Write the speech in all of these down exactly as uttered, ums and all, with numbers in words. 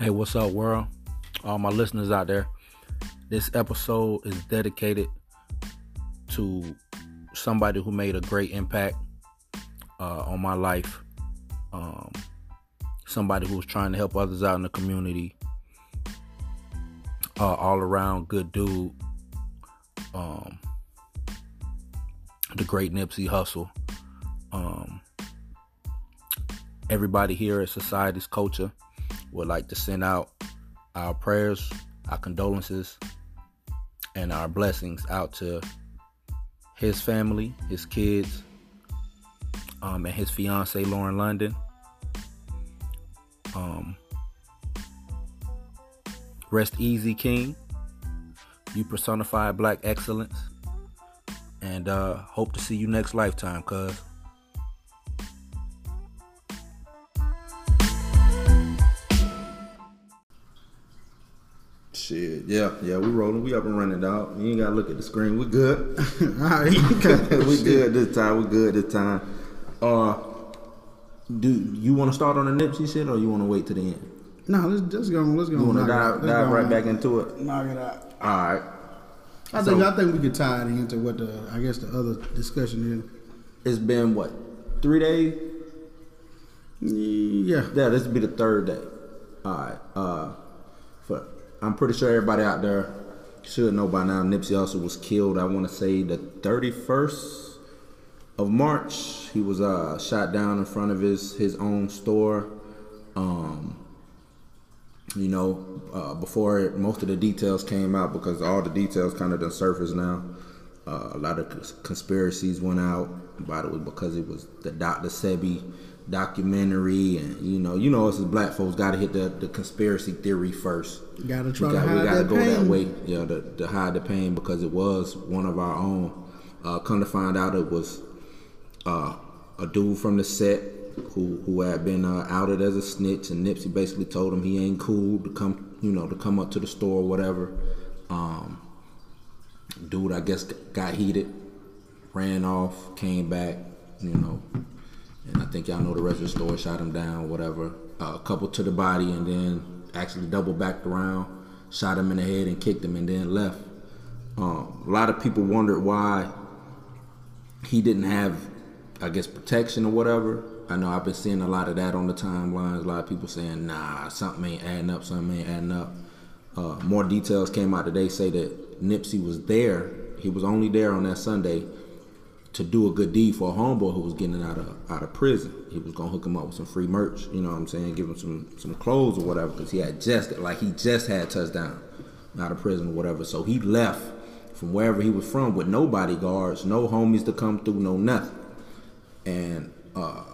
Hey, what's up, world? All my listeners out there. This episode is dedicated to somebody who made a great impact uh, on my life. Um, somebody who's trying to help others out in the community. Uh, all around good dude. Um, the great Nipsey Hussle. Um, everybody here at Society's Culture would like to send out our prayers, our condolences, and our blessings out to his family, his kids, um, and his fiancee Lauren London. Um, rest easy, King. You personify Black excellence, and uh, hope to see you next lifetime, cuz. Shit, yeah, yeah, we rolling, we up and running, dog. You ain't gotta look at the screen, we good. All right, we good this time, we good this time. Uh, do you want to start on the Nipsey shit, or you want to wait to the end? No, nah, let's just go, let's go. You want to dive, dive right on. Back into it? Knock it out. All right. I so, think I think we could tie it into what the I guess the other discussion is. It's been what, three days? Yeah, yeah. This will be the third day. All right. Uh, for. I'm pretty sure everybody out there should know by now Nipsey Hussle was killed, I want to say, the thirty-first of March. He was uh, shot down in front of his, his own store. Um, you know, uh, before it, most of the details came out, because all the details kind of done surfaced now. Uh, a lot of cons- conspiracies went out about it was because it was the Doctor Sebi documentary, and you know, you know, us as black folks gotta hit the, the conspiracy theory first. Gotta try gotta, to hide we gotta that go pain. That way, yeah, to, to hide the pain, because it was one of our own. Uh, come to find out, it was uh, a dude from the set who who had been uh, outed as a snitch, and Nipsey basically told him he ain't cool to come, you know, to come up to the store or whatever. Um, dude, I guess got heated, ran off, came back, you know. And I think y'all know the rest of the story, shot him down, whatever. Uh, coupled to the body, and then actually double backed around, shot him in the head and kicked him, and then left. Um, a lot of people wondered why he didn't have, I guess, protection or whatever. I know I've been seeing a lot of that on the timelines. A lot of people saying, nah, something ain't adding up, something ain't adding up. Uh, more details came out today, say that Nipsey was there. He was only there on that Sunday to do a good deed for a homeboy who was getting out of out of prison. He was gonna hook him up with some free merch, you know what I'm saying, give him some, some clothes or whatever, because he had just, like he just had touched down out of prison or whatever. So he left from wherever he was from with no bodyguards, no homies to come through, no nothing. And, uh,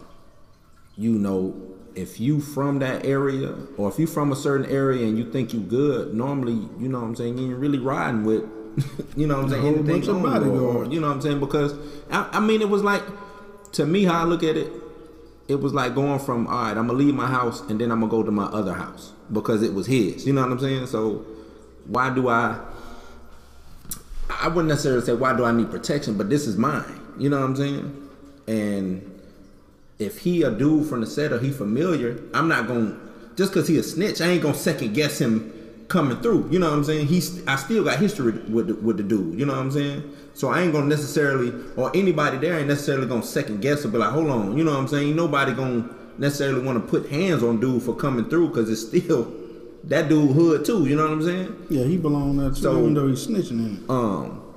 you know, if you from that area, or if you from a certain area and you think you good, normally, you know what I'm saying, you ain't really riding with you know what I'm saying? Anything on body or, you know what I'm saying? Because, I, I mean, it was like, to me, how I look at it, it was like going from, all right, I'm going to leave my house and then I'm going to go to my other house because it was his. You know what I'm saying? So why do I, I wouldn't necessarily say why do I need protection, but this is mine. You know what I'm saying? And if he a dude from the set or he familiar, I'm not going to, just because he a snitch, I ain't going to second guess him coming through, you know what I'm saying? He's, I still got history with the, with the dude, you know what I'm saying? So I ain't gonna necessarily, or anybody there ain't necessarily gonna second guess or be like, hold on, you know what I'm saying? Nobody gonna necessarily wanna put hands on dude for coming through, because it's still that dude hood too, you know what I'm saying? Yeah, he belong there too, so, even though he's snitching in it. Um,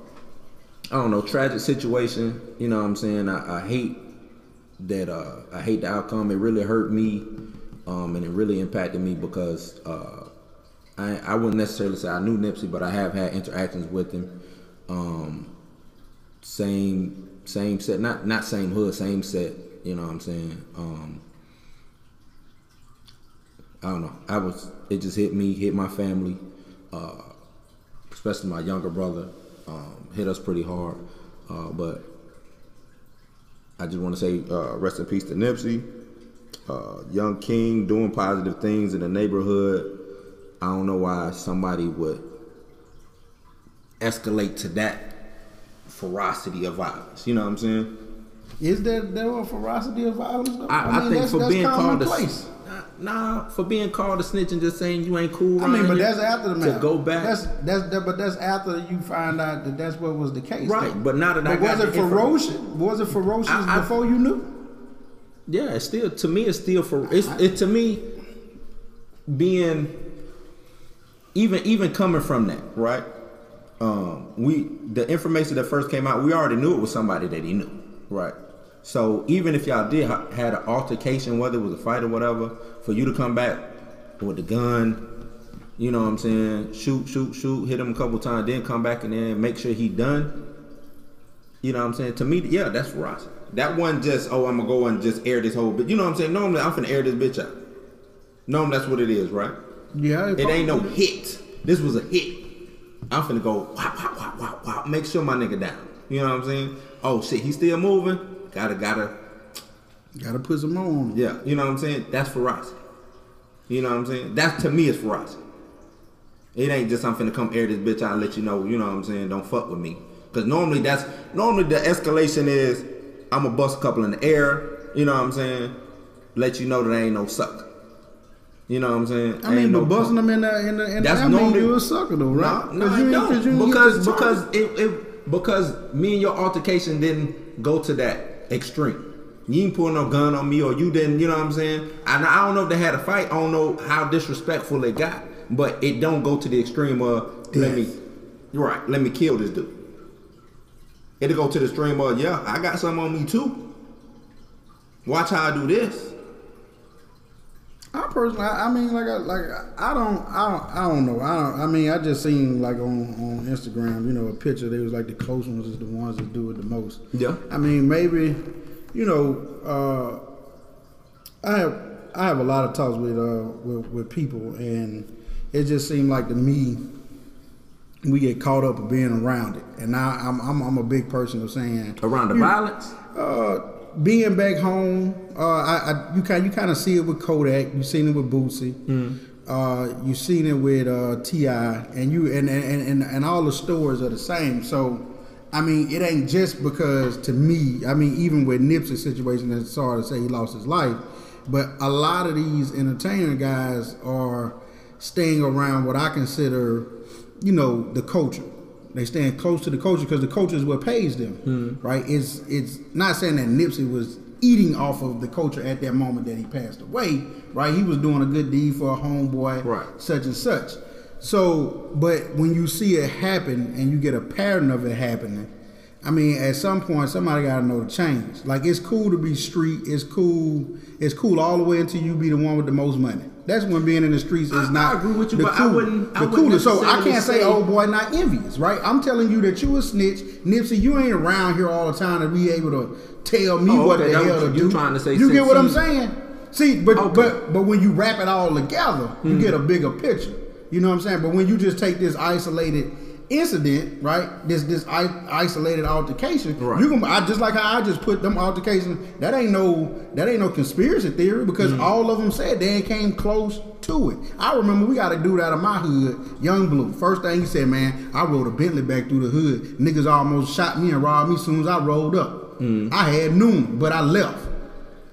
I don't know, tragic situation, you know what I'm saying? I, I hate that, uh, I hate the outcome. It really hurt me, um, and it really impacted me because, uh, I, I wouldn't necessarily say I knew Nipsey, but I have had interactions with him. Um, same, same set, not not same hood, same set. You know what I'm saying? Um, I don't know. I was. It just hit me, hit my family, uh, especially my younger brother. Um, hit us pretty hard. Uh, but I just want to say, uh, rest in peace to Nipsey, uh, Young King, doing positive things in the neighborhood. I don't know why somebody would escalate to that ferocity of violence. You know what I'm saying? Is there there a ferocity of violence? Though? I, I, I mean, think that's, for that's being called a, Nah, for being called a snitch and just saying you ain't cool. I mean, but that's after the matter. To go back. That's that's that, but that's after you find out that that's what was the case. Right, though. But now that but I was got it ferocious. Was it ferocious I, I, before you knew? Yeah, it's still to me. It's still for it's it to me. Being even even coming from that, right? Um, we the information that first came out, we already knew it was somebody that he knew, right? So even if y'all did ha- had an altercation, whether it was a fight or whatever, for you to come back with the gun, you know what I'm saying? Shoot, shoot, shoot, hit him a couple times, then come back and then make sure he done. You know what I'm saying? To me, yeah, that's right. That wasn't just, oh, I'm gonna go and just air this whole bitch. You know what I'm saying? Normally, I'm finna air this bitch out. Normally, that's what it is, right? Yeah. It, it ain't no hit. This was a hit. I'm finna go, wow, wow, wow, wow, wow. Make sure my nigga down. You know what I'm saying? Oh shit, he's still moving. Gotta, gotta, gotta put some on. Yeah, you know what I'm saying. That's ferocity. You know what I'm saying. That to me is ferocity. It ain't just I'm finna come air this bitch out and let you know. You know what I'm saying. Don't fuck with me. Cause normally that's normally the escalation is I'm gonna bust a couple in the air. You know what I'm saying. Let you know that I ain't no sucker. You know what I'm saying. I, I mean, but no busting them in the in the in that's the normally, I mean, you a sucker though, right? No, nah, nah, because because it, it because me and your altercation didn't go to that extreme. You ain't pulling no gun on me, or you didn't. You know what I'm saying? I, I don't know if they had a fight. I don't know how disrespectful it got, but it don't go to the extreme of let me, right? Let me kill this dude. It'll go to the extreme of yeah, I got something on me too. Watch how I do this. I personally, I, I mean, like, I, like I don't, I don't, I don't know. I don't. I mean, I just seen like on, on Instagram, you know, a picture. They was like the close ones is the ones that do it the most. Yeah. I mean, maybe, you know, uh, I have I have a lot of talks with uh with, with people, and it just seemed like to me we get caught up of being around it, and I, I'm, I'm I'm a big person of saying around the violence. Uh. Being back home, uh, I, I you kind you kind of see it with Kodak. You seen it with Bootsy. Mm. Uh, you seen it with uh, T I and you and, and, and, and all the stories are the same. So, I mean, it ain't just because to me. I mean, even with Nipsey's situation, that's sorry to say he lost his life, but a lot of these entertainment guys are staying around what I consider, you know, the culture. They stand close to the culture because the culture is what pays them, mm. right? It's it's not saying that Nipsey was eating off of the culture at that moment that he passed away, right? He was doing a good deed for a homeboy, right. such and such. So, but when you see it happen and you get a pattern of it happening, I mean, at some point somebody got to know the change. Like it's cool to be street, it's cool, it's cool all the way until you be the one with the most money. That's when being in the streets is I, not I agree with you, the, but cool, I wouldn't, the I wouldn't coolest. So I can't say, "Oh boy, not envious," right? I'm telling you that you a snitch, Nipsey. You ain't around here all the time to be able to tell me oh, what okay, the hell to do. Trying to say you get what I'm saying? See, but okay. but but when you wrap it all together, you mm-hmm. get a bigger picture. You know what I'm saying? But when you just take this isolated incident, right? This this I- isolated altercation. Right. You can I, just like how I just put them altercations. That ain't no that ain't no conspiracy theory because mm-hmm. all of them said they ain't came close to it. I remember we got a dude out of my hood, Young Blue. First thing he said, man, I rode a Bentley back through the hood. Niggas almost shot me and robbed me as soon as I rolled up. Mm-hmm. I had noon, but I left.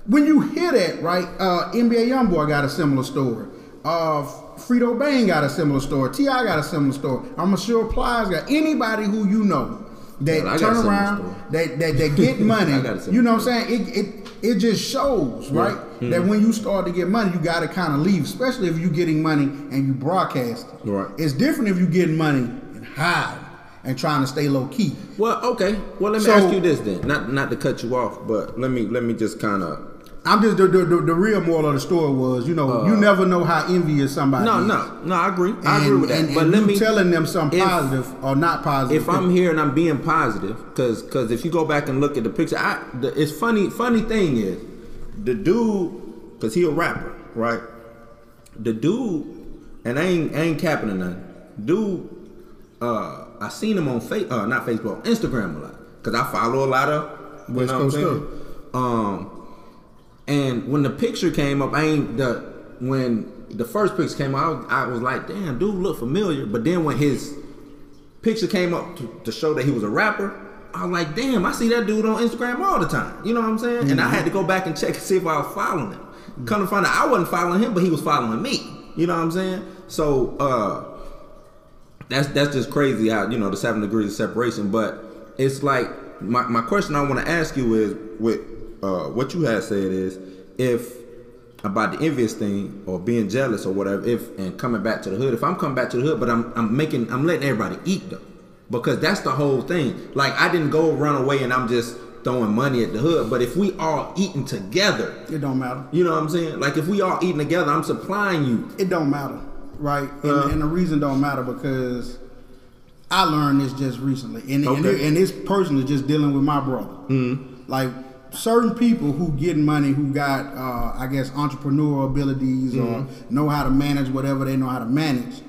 When you hear that, right? Uh, N B A YoungBoy got a similar story. Uh, Frito Bang got a similar story. T I got a similar story. I'm sure Plies got anybody who you know that well, turn around, that that that get money. You know what I'm saying? It it it just shows, yeah. right? Mm-hmm. That when you start to get money, you got to kind of leave, especially if you're getting money and you broadcast it. Right. It's different if you're getting money and hide and trying to stay low key. Well, okay. Well, let me so, ask you this then. Not not to cut you off, but let me let me just kind of. I'm just the, the the real moral of the story was, you know, uh, you never know how envious somebody no, is. No, no, no, I agree. I and, agree with that. And, and but let me telling them something if, positive or not positive. If thing. I'm here and I'm being positive, because because if you go back and look at the picture, I the, it's funny. Funny thing is, the dude, because he a rapper, right? The dude, and I ain't I ain't capping or nothing. Dude, uh, I seen him on face, uh, not Facebook, Instagram a lot, because I follow a lot of West Coast stuff. Um. And when the picture came up, I ain't the when the first picture came out, I was, I was like, damn, dude look familiar. But then when his picture came up to, to show that he was a rapper, I was like, damn, I see that dude on Instagram all the time. You know what I'm saying? Mm-hmm. And I had to go back and check and see if I was following him. Mm-hmm. Come to find out, I wasn't following him, but he was following me. You know what I'm saying? So uh, that's that's just crazy how, you know, the seven degrees of separation. But it's like my my question I want to ask you is with uh, what you had said is if about the envious thing or being jealous or whatever, if and coming back to the hood, if I'm coming back to the hood, but I'm I'm making I'm letting everybody eat though, because that's the whole thing. Like I didn't go run away and I'm just throwing money at the hood, but if we all eating together, it don't matter. You know what I'm saying? Like if we all eating together, I'm supplying you. It don't matter, right? And, uh, and the reason don't matter because I learned this just recently, and okay. and, it, and this person is just dealing with my brother, mm-hmm. like. Certain people who get money, who got, uh, I guess, entrepreneurial abilities mm-hmm. or know how to manage whatever they know how to manage,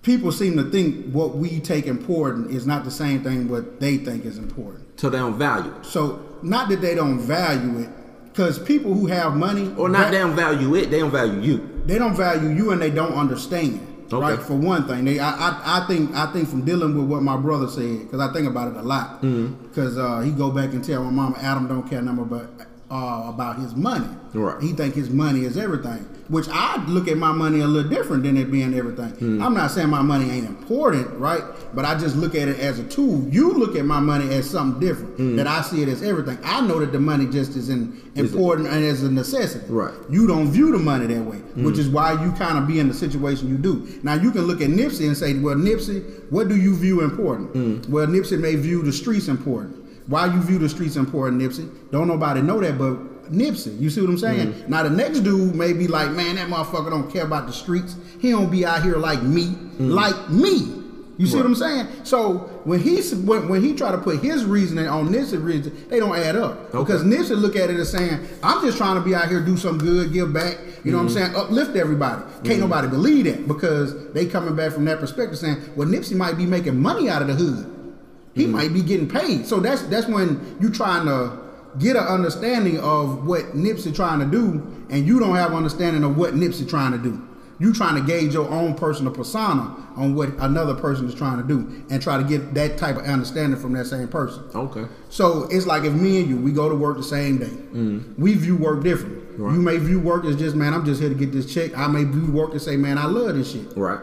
people seem to think what we take important is not the same thing what they think is important. So they don't value it. So not that they don't value it, because people who have money... Or not va- they don't value it, they don't value you. They don't value you and they don't understand. Okay. Right, for one thing, they I, I I think I think from dealing with what my brother said, because I think about it a lot, because mm-hmm. uh, he go back and tell my mama Adam don't care nothing about uh, about his money. Right, he think his money is everything, which I look at my money a little different than it being everything. Mm-hmm. I'm not saying my money ain't important, right? But I just look at it as a tool. You look at my money as something different. Mm-hmm. That I see it as everything. I know that the money just is in, important is and as a necessity. Right. You don't view the money that way, mm-hmm. which is why you kind of be in the situation you do. Now you can look at Nipsey and say, well, Nipsey, what do you view important? Mm-hmm. Well, Nipsey may view the streets important. Why you view the streets important, Nipsey? Don't nobody know that, but Nipsey, you see what I'm saying? Mm-hmm. Now the next dude may be like, man, that motherfucker don't care about the streets. He don't be out here like me, mm-hmm. like me. You see right. what I'm saying? So when he when, when he try to put his reasoning on Nipsey reason, they don't add up okay. because Nipsey look at it as saying, I'm just trying to be out here, do some good, give back. You know mm-hmm. what I'm saying? Uplift everybody. Can't mm-hmm. nobody believe that because they coming back from that perspective saying, well, Nipsey might be making money out of the hood. He mm-hmm. might be getting paid. So that's that's when you trying to get an understanding of what Nipsey trying to do, and you don't have understanding of what Nipsey trying to do. You trying to gauge your own personal persona on what another person is trying to do and try to get that type of understanding from that same person. Okay. So it's like if me and you, we go to work the same day. Mm. We view work differently. Right. You may view work as just, man, I'm just here to get this check. I may view work and say, man, I love this shit. Right.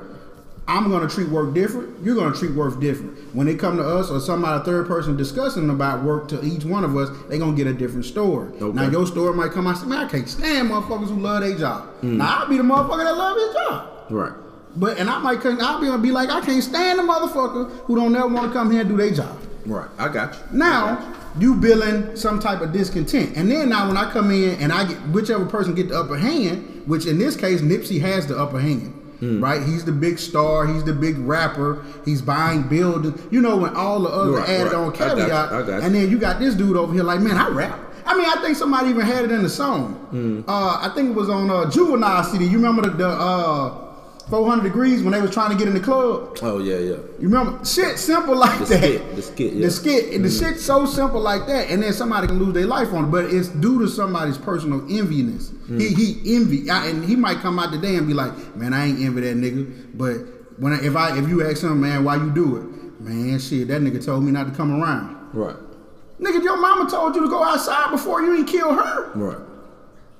I'm going to treat work different. You're going to treat work different. When they come to us or somebody, a third person discussing about work to each one of us, they're going to get a different story. Okay. Now, your story might come out and say, man, I can't stand motherfuckers who love their job. Mm. Now, I'll be the motherfucker that love his job. Right. But, and I might, I'll be, be like, I can't stand the motherfucker who don't ever want to come here and do their job. Right. I got you. Now, got you. you building some type of discontent. And then now when I come in and I get, whichever person get the upper hand, which in this case, Nipsey has the upper hand. Mm. Right, he's the big star, he's the big rapper, he's buying buildings, you know, when all the other right, added right. on caveat, and then you got this dude over here like, man, I rap. I mean, I think somebody even had it in the song. Mm. Uh, I think it was on uh, Juvenile City. You remember the, the uh, four hundred degrees when they was trying to get in the club? Oh yeah, yeah. You remember shit simple like the that. Skit, the skit, yeah. The skit, mm. the shit so simple like that, and then somebody can lose their life on it. But it's due to somebody's personal enviness. Mm. He he envy, I, and he might come out today and be like, man, I ain't envy that nigga. But when I, if I if you ask him, man, why you do it? Man, shit, that nigga told me not to come around. Right. Nigga, your mama told you to go outside before you didn't kill her. Right.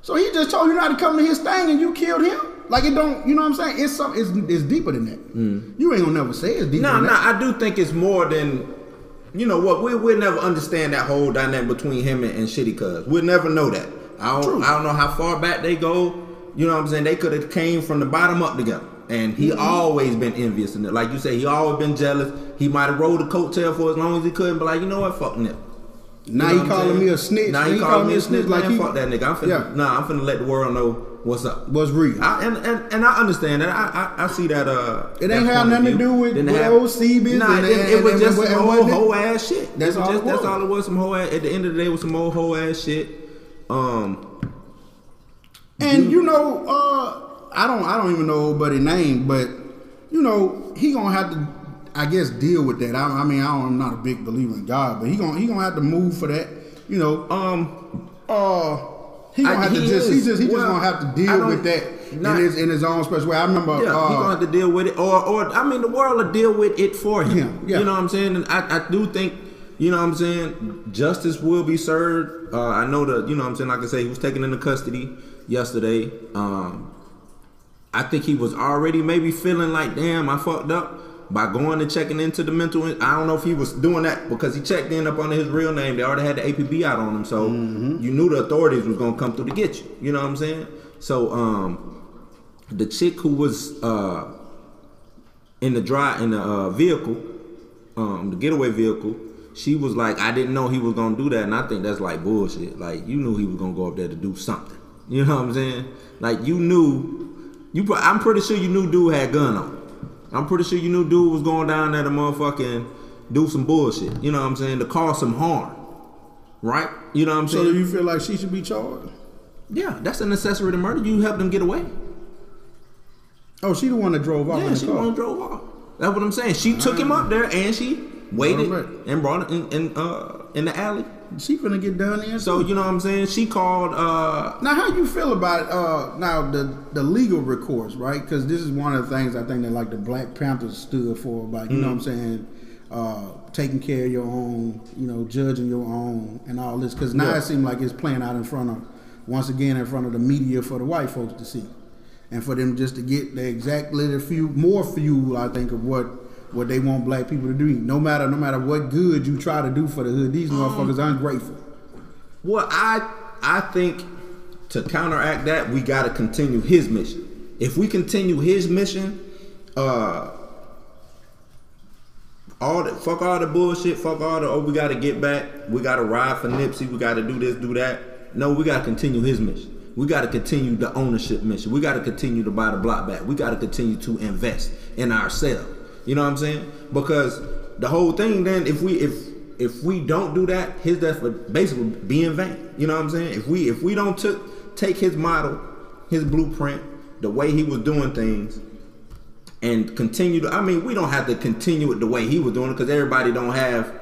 So he just told you not to come to his thing, and you killed him. Like it don't, you know what I'm saying? It's some, it's, it's deeper than that. Mm. You ain't gonna never say it's deeper nah, than nah, that. No, no, I do think it's more than, you know what? We we'll never understand that whole dynamic between him and, and Shitty Cuz. We'll never know that. I don't, I don't know how far back they go. You know what I'm saying? They could have came from the bottom up together, and he mm-hmm. always been envious in it. Like you say, he always been jealous. He might have rode the coattail for as long as he could, and be like, you know what? Fuck Nip. Now you know he calling me a snitch. Now he, he calling me a snitch. Like man, he, fuck that nigga. I'm finna, yeah. Nah, I'm finna let the world know. What's up? What's real? I, and, and and I understand that. I I, I see that. Uh, it ain't have nothing to do with old C B. Nah, and, it, it, it was and, just and, some and, old whole ass shit. That's, that's all. Just, it was. That's all it was. Some whole ass. At the end of the day, it was some old whole ass shit. Um. And you, you know, uh, I don't I don't even know buddy's name, but you know he gonna have to, I guess, deal with that. I, I mean, I don't, I'm not a big believer in God, but he gonna he gonna have to move for that. You know. Um. Uh. He gonna I, have he to just, he just, he well, just gonna have to deal with that not, in, his, in his own special way. I remember, yeah, uh, he gonna have to deal with it, or, or I mean, the world will deal with it for him. Yeah, yeah. You know what I'm saying? And I, I do think, you know what I'm saying, justice will be served. Uh, I know that, you know what I'm saying. Like I say, he was taken into custody. yesterday. Um, I think he was already maybe feeling like, damn, I fucked up by going and checking into the mental. I don't know if he was doing that because he checked in up under his real name. They already had the A P B out on him. So mm-hmm. you knew the authorities was going to come through to get you. You know what I'm saying? So um, the chick who was uh, in the dry, in the uh, vehicle, um, the getaway vehicle, she was like, I didn't know he was going to do that. And I think that's like bullshit. Like, you knew he was going to go up there to do something. You know what I'm saying? Like, you knew, you. I'm pretty sure you knew dude had gun on. I'm pretty sure you knew dude was going down there to motherfucking do some bullshit. You know what I'm saying? To cause some harm. Right? You know what I'm so saying? So do you feel like she should be charged? Yeah, that's an accessory to murder. You helped them get away. Oh, she the one that drove off. Yeah, in she the car. one that drove off. That's what I'm saying. She took him up there and she waited and brought him in, in, uh, in the alley. She finna get down there. So, you know what I'm saying? She called. Uh, now, how you feel about uh, now the, the legal recourse, right? Because this is one of the things I think that like the Black Panthers stood for, like, you mm-hmm. know what I'm saying? Uh, taking care of your own, you know, judging your own and all this. Because now yeah. it seems like it's playing out in front of, once again, in front of the media for the white folks to see. And for them just to get the exact little few, more fuel, I think, of what what they want black people to do. No matter no matter what good you try to do for the hood, these um, motherfuckers are ungrateful. Well, I I think to counteract that, we got to continue his mission. If we continue his mission, uh, all the, fuck all the bullshit, fuck all the, oh, we got to get back, we got to ride for Nipsey, we got to do this, do that. No, we got to continue his mission. We got to continue the ownership mission. We got to continue to buy the block back. We got to continue to invest in ourselves. You know what I'm saying? Because the whole thing then, if we if if we don't do that, his death would basically be in vain. You know what I'm saying? If we if we don't t- take his model, his blueprint, the way he was doing things, and continue to, I mean, we don't have to continue it the way he was doing it because everybody don't have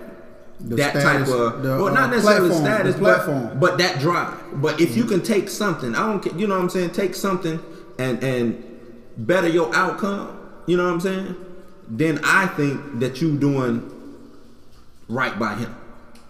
the that status, type of, the, well, not uh, necessarily platform, status, but, but that drive. But if mm-hmm. you can take something, I don't, you know what I'm saying? Take something and and better your outcome. You know what I'm saying? Then I think that you doing right by him.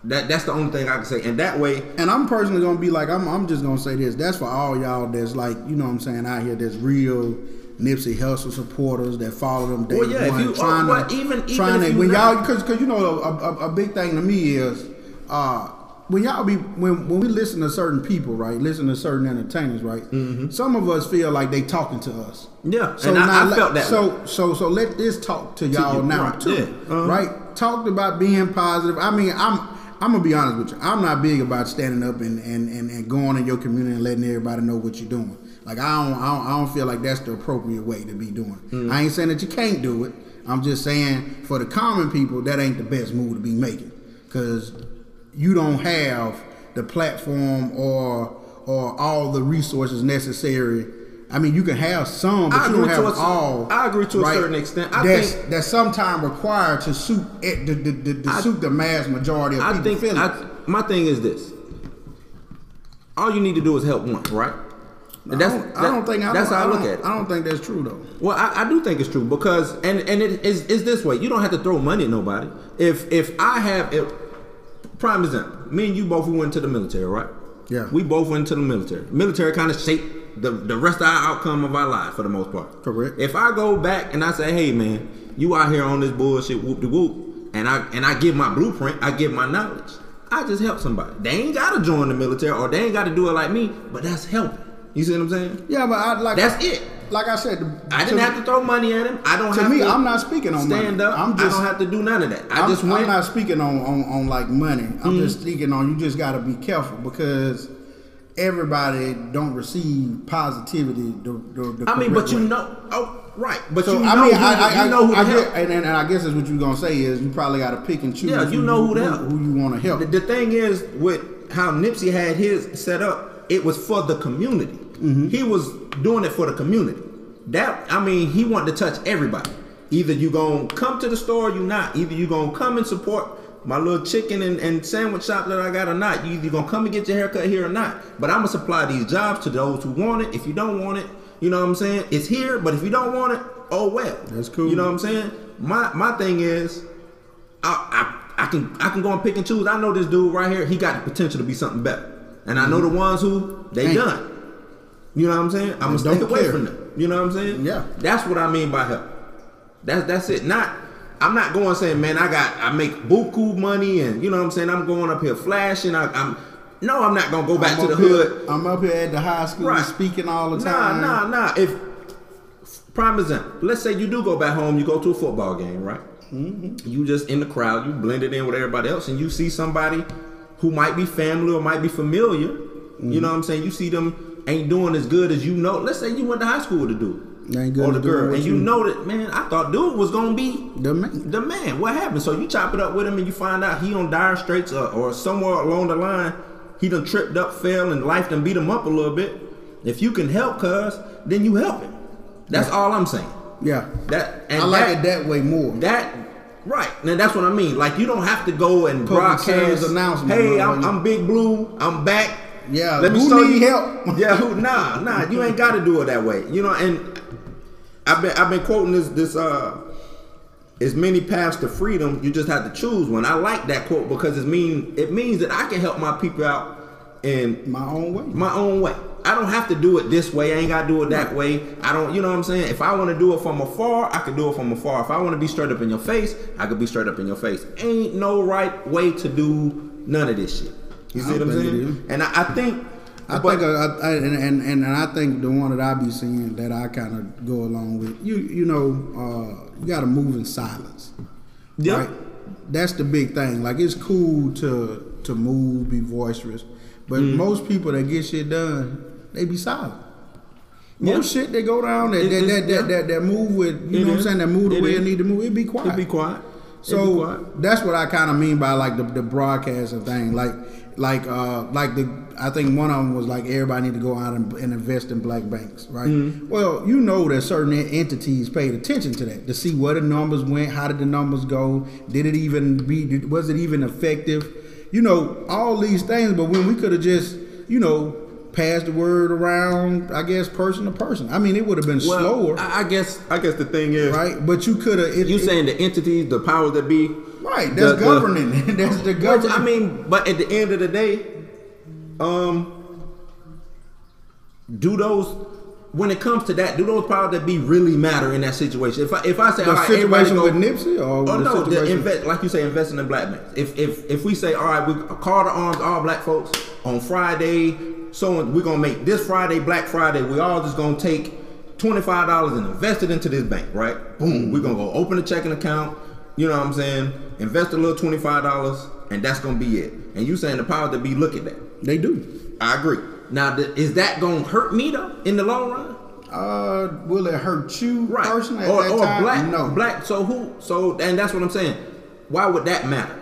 That that's the only thing I can say. And that way, and I'm personally gonna be like, I'm I'm just gonna say this. That's for all y'all that's like, you know what I'm saying, out here that's real Nipsey Hussle supporters that follow them day well, yeah, one, if you, trying oh, to even, even trying to you when know. y'all because because you know a, a, a big thing to me is uh, when y'all be when when we listen to certain people, right? Listen to certain entertainers, right? Mm-hmm. Some of us feel like they talking to us. Yeah, so and now, I, I felt that. So way. so so let this talk to y'all to you, now right, too, yeah. uh-huh. right? Talked about being positive. I mean, I'm. I'm gonna be honest with you. I'm not big about standing up and, and, and, and going in your community and letting everybody know what you're doing. Like I don't I don't, I don't feel like that's the appropriate way to be doing. Mm. I ain't saying that you can't do it. I'm just saying for the common people that ain't the best move to be making because you don't have the platform or or all the resources necessary. I mean, you can have some, but I you don't have a, all. I agree to right? a certain extent. I that's, think that's sometimes required to suit at the, the, the, the I, suit the mass majority of I people. Think, I, my thing is this: all you need to do is help one, right? And that's, I don't, that, I don't think I that's don't, how I look I at it. I don't think that's true though. Well, I, I do think it's true because and and it is is this way: you don't have to throw money at nobody. If if I have, if, prime example, me and you both we went to the military, right? Yeah, we both went to the military. Military kind of shaped The, the rest of our outcome of our life for the most part. Correct. If I go back and I say, hey man, you out here on this bullshit whoop de whoop, and I and I give my blueprint, I give my knowledge, I just help somebody. They ain't gotta join the military or they ain't gotta do it like me, but that's helping. You see what I'm saying? Yeah, but I like that's I, it. Like I said, the, I didn't to, have to throw money at him. I don't to have me, to. I'm not speaking on stand money. up. I'm just, I don't have to do none of that. I I'm, just went. I'm not speaking on on, on like money. I'm mm. just speaking on you just gotta be careful because everybody don't receive positivity. The, the, the I mean, but you way. know, oh, right. But so, you know, I mean, who, I, I, you know who I guess, and, and I guess that's what you're gonna say is you probably got to pick and choose. Yeah, you who, know who that who, who you want to help. The, the thing is with how Nipsey had his set up, it was for the community. Mm-hmm. He was doing it for the community. That I mean, he wanted to touch everybody. Either you gonna come to the store, or you not. Either you gonna come and support my little chicken and, and sandwich shop that I got or not. You either gonna come and get your haircut here or not. But I'm gonna supply these jobs to those who want it. If you don't want it, you know what I'm saying? It's here, but if you don't want it, oh well. That's cool. You know what I'm saying? My my thing is, I I, I can I can go and pick and choose. I know this dude right here. He got the potential to be something better, and I know mm-hmm. the ones who they Dang. done. You know what I'm saying? I'm going to stay away from them. You know what I'm saying? Yeah. That's what I mean by help. That's that's it. Not, I'm not going saying, man, I got, I make buku money and, you know what I'm saying, I'm going up here flashing. I, I'm, no, I'm not going to go back to the here, hood. I'm up here at the high school right. speaking all the time. Nah, nah, nah. If, prime example, let's say you do go back home, you go to a football game, right? Mm-hmm. You just in the crowd, you blend it in with everybody else, and you see somebody who might be family or might be familiar. Mm-hmm. You know what I'm saying? You see them ain't doing as good as you know. Let's say you went to high school with a dude. Ain't good or the girl, and you, you know that, man, I thought dude was gonna be the man. The man. What happened? So you chop it up with him, and you find out he on dire straits, or, or somewhere along the line, he done tripped up, fell, and life done beat him up a little bit. If you can help, cuz, then you help him. That's yeah. all I'm saying. Yeah, that and I like that, it that way more. That right now, that's what I mean. Like you don't have to go and broadcast announcement. Hey, I'm, I'm Big Blue. I'm back. Yeah, let me show you help. Yeah, who, nah, nah. You ain't got to do it that way. You know and. I've been I've been quoting this this uh as many paths to freedom, you just have to choose one. I like that quote because it mean it means that I can help my people out in my own way. My own way. I don't have to do it this way. I ain't gotta do it that way. I don't. You know what I'm saying? If I want to do it from afar, I can do it from afar. If I want to be straight up in your face, I could be straight up in your face. Ain't no right way to do none of this shit. You see what I'm saying? And I, I think. I but, think, I, I, and, and and I think the one that I be seeing that I kind of go along with, you you know, uh, you got to move in silence. Yeah, right? That's the big thing. Like it's cool to to move, be boisterous, but mm. most people that get shit done, they be silent. Most yep. shit they go down that that that, yeah. that that that move with, you it know is. What I'm saying, that move the it way is. It need to move. It be quiet. It be quiet. So be quiet. That's what I kind of mean by like the the broadcasting thing, like. Like, uh, like the I think one of them was like everybody need to go out and, and invest in black banks, right? Mm-hmm. Well, you know that certain entities paid attention to that to see where the numbers went, how did the numbers go, did it even be, was it even effective? You know all these things, but when we could have just, you know, passed the word around, I guess person to person. I mean, it would have been well, slower. I, I guess. I guess the thing is, right? But you could have. You saying the entities, the power that be. Right, that's the, governing. The, that's the governing. I mean, but at the end of the day, um, do those when it comes to that, do those powers that be really matter in that situation? If I if I say the all right, situation go, with Nipsey, or oh no, the the invest, like you say, investing in black men. If if if we say all right, we call to arms all black folks on Friday, so we're gonna make this Friday Black Friday. We all just gonna take twenty five dollars and invest it into this bank, right? Boom, we're gonna go open a checking account. You know what I'm saying? Invest a little twenty-five dollars and that's going to be it. And you saying the power to be look at that. They do. I agree. Now, th- is that going to hurt me, though, in the long run? Uh, will it hurt you right. personally at or, that or time? Black, no. Black, so who? So, and that's what I'm saying. Why would that matter?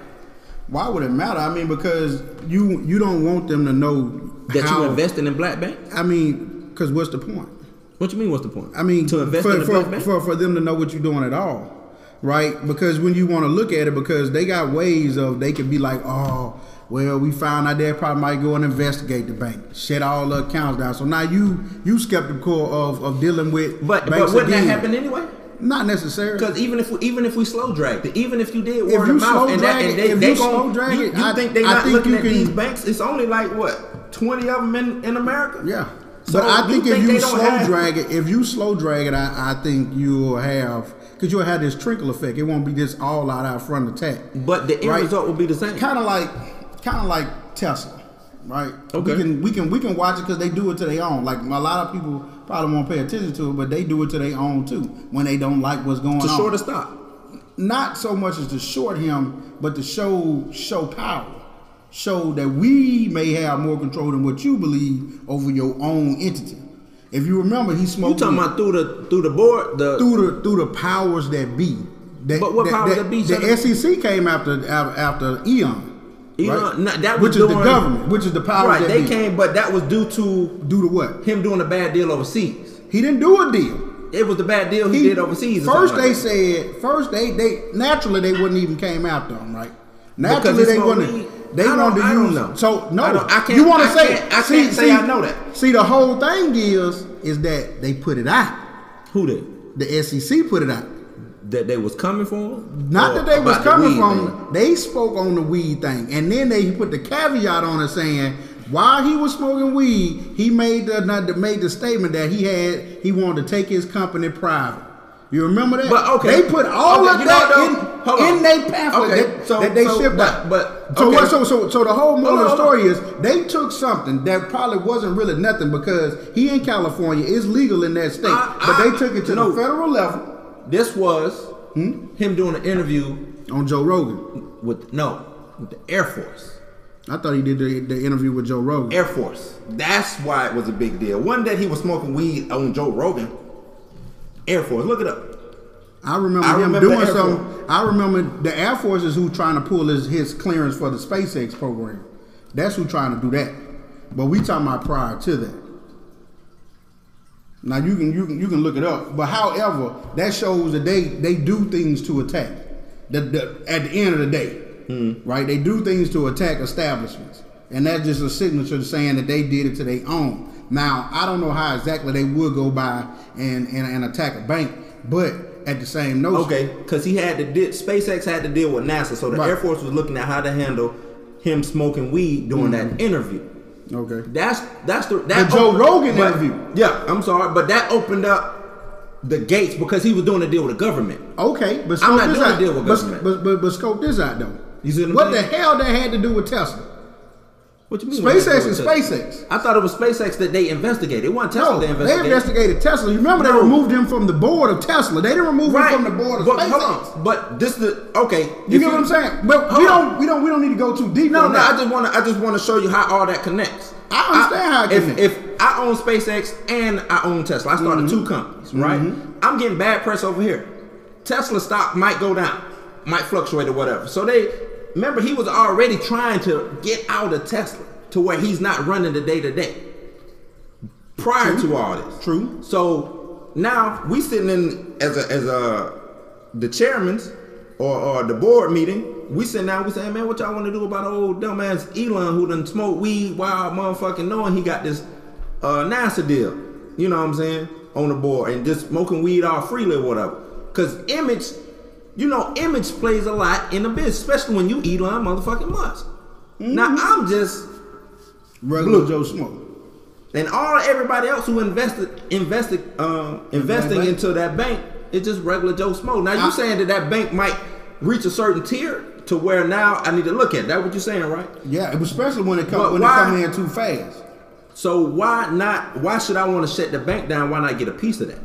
Why would it matter? I mean, because you you don't want them to know that how, you investing in black banks? I mean, because what's the point? What you mean, what's the point? I mean, to invest for, in the for, black bank? For, for them to know what you're doing at all. Right, because when you want to look at it, because they got ways of they could be like, oh, well, we found out they probably might go and investigate the bank, shut all the accounts down. So now you you skeptical of of dealing with, but banks but wouldn't again. That happen anyway? Not necessarily, because even if we, even if we slow drag it, even if you did word of mouth and that, and they, they slow drag it, you, you I think they I not think looking at can, these banks? It's only like what twenty of them in, in America. Yeah, so but I think, think if you slow drag it, if you slow drag it, I, I think you'll have. Because you'll have this trickle effect. It won't be this all out out front attack. But the end right? result will be the same. Kind of like, kind of like Tesla, right? Okay. We can we can we can watch it because they do it to their own. Like a lot of people probably won't pay attention to it, but they do it to their own too when they don't like what's going on. To short a stop. Not so much as to short him, but to show show power, show that we may have more control than what you believe over your own entity. If you remember, he smoked. You talking weed. About through the through the board, the through the through the powers that be. That, but what that, powers that, that be? The S E C came after after Eon. Eon, right? That was which doing, is the government, which is the powers right, that they be. Came, but that was due to due to what? Him doing a bad deal overseas. He didn't do a deal. It was the bad deal he, he did overseas. First they like said, first they they naturally they wouldn't even came after him, right? Naturally they wouldn't. Weed. They want to use. I don't know. So no, I, I can't. You want to say? Can't, I see, can't say see, I know that. See, the whole thing is, is that they put it out. Who did? The S E C put it out. That they was coming for them. Not that they was coming the weed, from. Man. They spoke on the weed thing, and then they put the caveat on it saying While he was smoking weed, he made the made the statement that he had he wanted to take his company private. You remember that? But okay, they put all okay, of that know, in, in their pamphlet okay, that, so, that they so, shipped but, out. But so, okay. what, so so so the whole moral of the story is they took something that probably wasn't really nothing because he in California is legal in that state, I, I, but they took it to no, the federal level. This was hmm? him doing an interview on Joe Rogan with no with the Air Force. I thought he did the, the interview with Joe Rogan. Air Force. That's why it was a big deal. One day he was smoking weed on Joe Rogan. Air Force. Look it up. I remember I him remember doing something. I remember the Air Force is who trying to pull his, his clearance for the SpaceX program. That's who trying to do that. But we talking about prior to that. Now you can you can you can look it up. But however, that shows that they they do things to attack. The, the, at the end of the day. Mm. Right? They do things to attack establishments. And that's just a signature saying that they did it to their own. Now, I don't know how exactly they would go by and, and, and attack a bank, but at the same notion. Okay, because he had to deal, SpaceX had to deal with NASA, so the right. Air Force was looking at how to handle him smoking weed during mm-hmm. that interview. Okay. That's that's the... That the Joe Rogan but, interview. Yeah, I'm sorry, but that opened up the gates because he was doing a deal with the government. Okay, but scope I'm not this doing out. a deal with government. But, but, but, but scope this out, though. You see what what the hell that had to do with Tesla? What you mean? SpaceX is SpaceX. I thought it was SpaceX that they investigated. It wasn't Tesla no, they investigated. They investigated Tesla. You remember no. they removed him from the board of Tesla. They didn't remove right. him from the board of but, SpaceX. Hold on. But this is the okay. You get what I'm saying? But we don't we don't we don't need to go too deep. No, no, that. I just wanna I just wanna show you how all that connects. I understand I, how it if, connects. If I own SpaceX and I own Tesla, I started mm-hmm. two companies, right? Mm-hmm. I'm getting bad press over here. Tesla stock might go down, might fluctuate or whatever. So they remember, he was already trying to get out of Tesla to where he's not running the day-to-day prior True. to all this. True. So now we sitting in as a as a the chairman's or, or the board meeting. We sitting down. We saying, man, what y'all want to do about old dumbass Elon who done smoked weed while motherfucking knowing he got this uh, NASA deal? You know what I'm saying? On the board and just smoking weed all freely or whatever. Because image. You know, image plays a lot in the business, especially when you Elon motherfucking Musk. Mm-hmm. Now I'm just regular Joe Smoke, and all everybody else who invested, invested, um, investing that into that bank is just regular Joe Smoke. Now you are saying that that bank might reach a certain tier to where now I need to look at. That what you are saying, right? Yeah, especially when it comes when why, it comes in too fast. So why not? Why should I want to shut the bank down? Why not get a piece of that?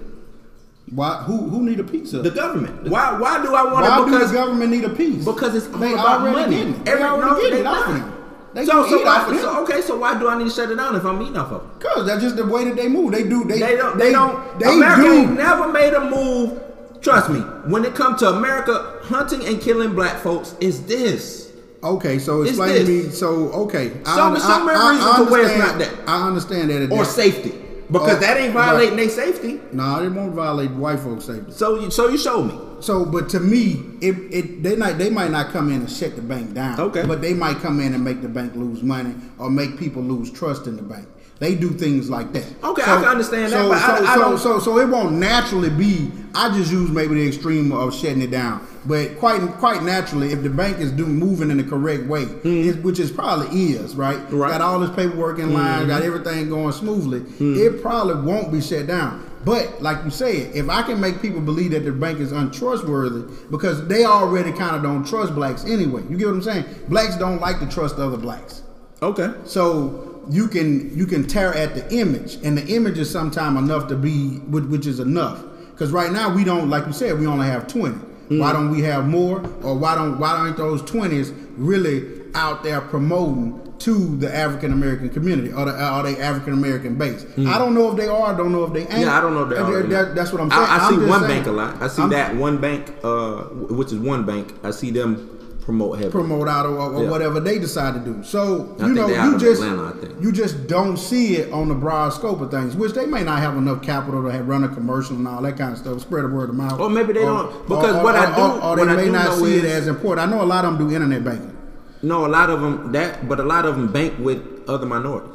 Why? Who? Who need a piece of it? The government. Why? Why do I want? Why it because, do the government need a piece? Because it's all they about money. It. They Every, already no, getting it off. They so, so, why, off so okay. So why do I need to shut it down if I'm eating off of it? Because that's just the way that they move. They do. They, they don't. They, they don't. They America do. ain't never made a move. Trust me. When it comes to America, hunting and killing black folks is this. Okay. So explain me. So okay. So I, some I, I, I reason to where it's not that. I understand that. Or safety. Because oh, that ain't violating right. their safety. No, nah, it won't violate white folks' safety. So, you, so you showed me. So, but to me, it, it they not they might not come in and shut the bank down. Okay, but they might come in and make the bank lose money or make people lose trust in the bank. They do things like that. Okay, so, I can understand so, that. But so, I, I so, don't. So, so it won't naturally be. I just use maybe the extreme of shutting it down. But quite, quite naturally, if the bank is do, moving in the correct way, mm. it, which is probably is right? right, got all this paperwork in line, mm. got everything going smoothly, mm. it probably won't be shut down. But like you said, if I can make people believe that the bank is untrustworthy, because they already kind of don't trust blacks anyway. You get what I'm saying? Blacks don't like to trust other blacks. Okay, so. You can you can tear at the image, and the image is sometimes enough to be, which is enough. Because right now we don't, like you said, we only have twenty. Mm. Why don't we have more, or why don't why aren't those twenties really out there promoting to the African American community or the or they African American base? Mm. I don't know if they are. I don't know if they ain't. Yeah, I don't know if they are. That, that's what I'm saying. I, I see one saying, bank a lot. I see I'm, that one bank, uh, which is one bank. I see them. Promote heavily. Promote out or, or yeah. whatever they decide to do. So, I you know, you just Atlanta, you just don't see it on the broad scope of things, which they may not have enough capital to have run a commercial and all that kind of stuff, spread the word of mouth. Or maybe they or, don't, because or, what or, I do. Or, or, or they I may not see is, it as important. I know a lot of them do internet banking. No, a lot of them, that, but a lot of them bank with other minorities.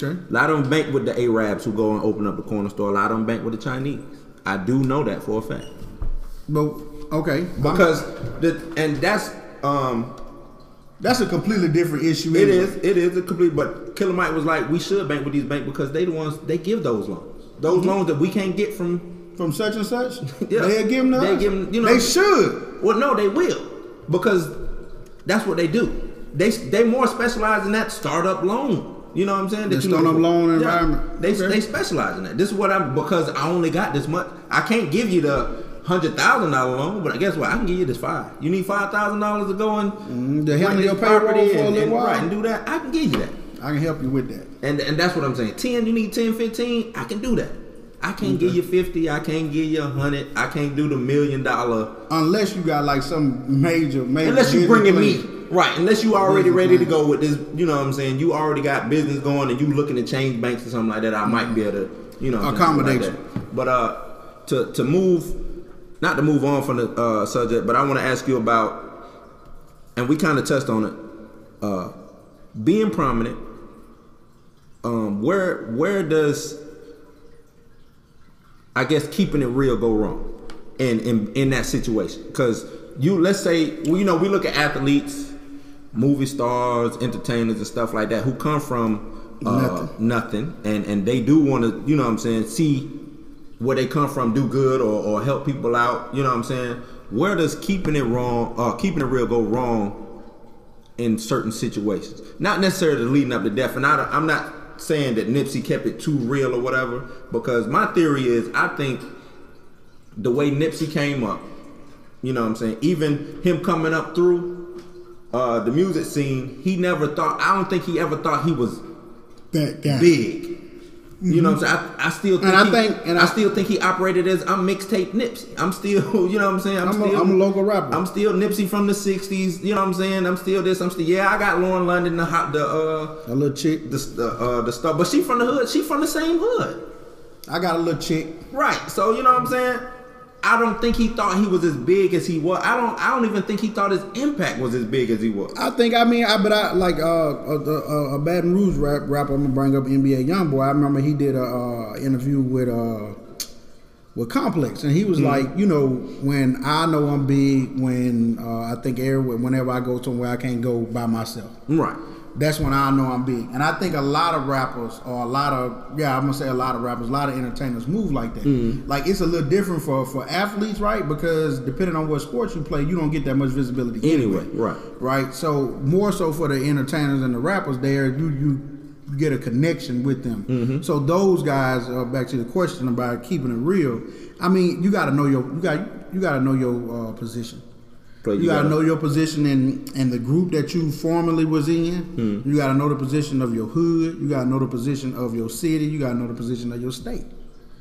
Okay. A lot of them bank with the Arabs who go and open up the corner store. A lot of them bank with the Chinese. I do know that for a fact. But... Okay. Because the and that's um That's a completely different issue. It is. It is a complete. But Killer Mike was like, we should bank with these banks because they the ones they give those loans. Those mm-hmm. loans that we can't get from from such and such. Yeah. They'll give them. They give them. You know, they should. Well, no, they will because that's what they do. They they more specialize in that startup loan. You know what I'm saying? The startup loan environment. They okay. they specialize in that. This is what I'm because I only got this much. I can't give you the hundred thousand dollar loan, but guess what? I can give you this five. You need five thousand dollars to go and mm, to help your property for a little and, while right, and do that. I can give you that. I can help you with that. And and that's what I'm saying. Ten, you need ten, fifteen. I can do that. I can't okay. give you fifty. I can't give you a hundred. I can't do the million dollar unless you got like some major major. Unless you bringing me. Right, unless you already ready to go with this, you know what I'm saying, you already got business going and you looking to change banks or something like that, I might be able to, you know, accommodate you. Like but uh, to, to move, not to move on from the uh, subject, but I want to ask you about, and we kind of touched on it, uh, being prominent, um, where, where does, I guess, keeping it real go wrong in, in, in that situation? Because you, let's say, well, you know, we look at athletes, movie stars, entertainers and stuff like that who come from uh, nothing, nothing and, and they do want to, you know what I'm saying, see where they come from, do good or, or help people out, you know what I'm saying? Where does keeping it wrong, uh, keeping it real go wrong in certain situations? Not necessarily leading up to death, and I, I'm not saying that Nipsey kept it too real or whatever, because my theory is I think the way Nipsey came up, you know what I'm saying, even him coming up through Uh, the music scene, he never thought, I don't think he ever thought he was that guy big. Mm-hmm. You know what I'm saying? I, I still think, and I, he, think and I, I still think he operated as I'm mixtape Nipsey. I'm still, you know what I'm saying? I'm, I'm, still, a, I'm a local rapper. I'm still Nipsey from the sixties. You know what I'm saying? I'm still this. I'm still yeah. I got Lauren London, the hot, the uh, a little chick, the the, uh, the star, but she from the hood. She from the same hood. I got a little chick, right? So you know what I'm saying? I don't think he thought he was as big as he was. I don't. I don't even think he thought his impact was as big as he was. I think. I mean. I. But I like uh, a, a, a Baton Rouge rap rapper. I'm gonna bring up N B A YoungBoy. I remember he did a uh, interview with uh, with Complex, and he was mm-hmm. like, you know, when I know I'm big, when uh, I think everywhere, whenever I go somewhere, I can't go by myself. Right. That's when I know I'm big. And I think a lot of rappers or a lot of, yeah, I'm going to say a lot of rappers, a lot of entertainers move like that. Mm. Like, it's a little different for, for athletes, right? Because depending on what sports you play, you don't get that much visibility. Anyway, right. Right? So, more so for the entertainers and the rappers there, you, you get a connection with them. Mm-hmm. So, those guys, uh, back to the question about keeping it real, I mean, you got to know your, you got, you got to know your uh, position. Play you gotta know your position in, in the group that you formerly was in. Mm. You gotta know the position of your hood. You gotta know the position of your city. You gotta know the position of your state.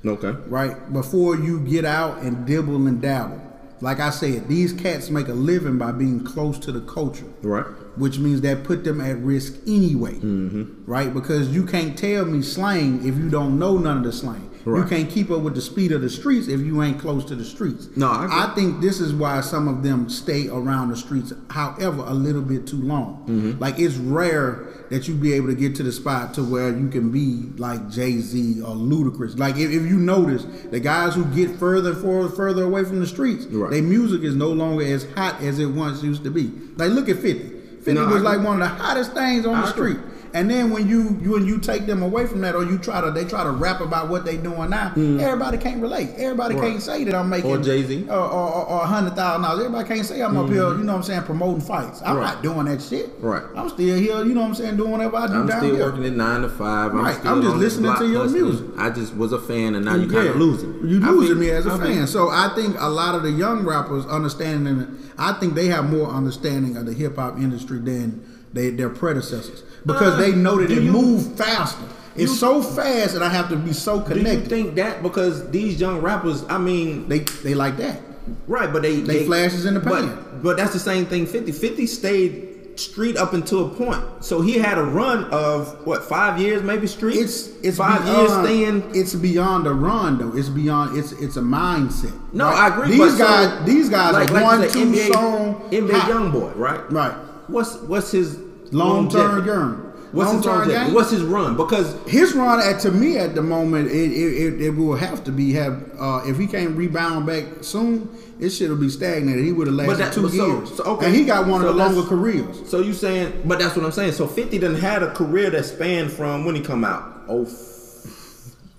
Okay. Right? Before you get out and dibble and dabble. Like I said, these cats make a living by being close to the culture. Right. Which means that put them at risk anyway. Mm-hmm. Right? Because you can't tell me slang if you don't know none of the slang. Right. You can't keep up with the speed of the streets if you ain't close to the streets. No, I, I think this is why some of them stay around the streets, however, a little bit too long. Mm-hmm. Like, it's rare that you be able to get to the spot to where you can be like Jay-Z or Ludacris. Like, if, if you notice, the guys who get further and further, further away from the streets, right. their music is no longer as hot as it once used to be. Like, look at fifty. fifty no, was I like agree. one of the hottest things on I the street. Agree. And then when you, you when you take them away from that, or you try to they try to rap about what they doing now, mm. everybody can't relate. Everybody right. can't say that I'm making or Jay-Z or or a hundred thousand dollars. Everybody can't say I'm mm. up here, you know what I'm saying, promoting fights. I'm right. not doing that shit. Right. I'm still here, you know what I'm saying, doing whatever I do I'm down here. I'm still working at nine to five. I'm, right. still I'm just listening to your listening. music. I just was a fan, and now you yeah. kind of losing. You losing me as a I fan. Mean. So I think a lot of the young rappers understanding. I think they have more understanding of the hip hop industry than they their predecessors. Because uh, they know that it moves faster. It's you, so fast that I have to be so connected. Do you think that because these young rappers, I mean, they they like that, right? But they they, they flashes in the pan. But, but that's the same thing. Fifty Fifty stayed street up until a point, so he had a run of what five years, maybe street. It's it's five beyond, years staying. It's beyond a run though. It's beyond. It's it's a mindset. No, right? I agree. These guys, so, these guys like, are like one two N B A, song N B A YoungBoy, right? Right. What's what's his long term yearn. What's his run game? What's his run? Because his run, at to me at the moment, it it, it, it will have to be have uh, if he can't rebound back soon, it should have been stagnated. He would have lasted that, two so, years. So, okay. And he got one so of the longer careers. So you saying? But that's what I'm saying. So fifty done had a career that spanned from when he come out oh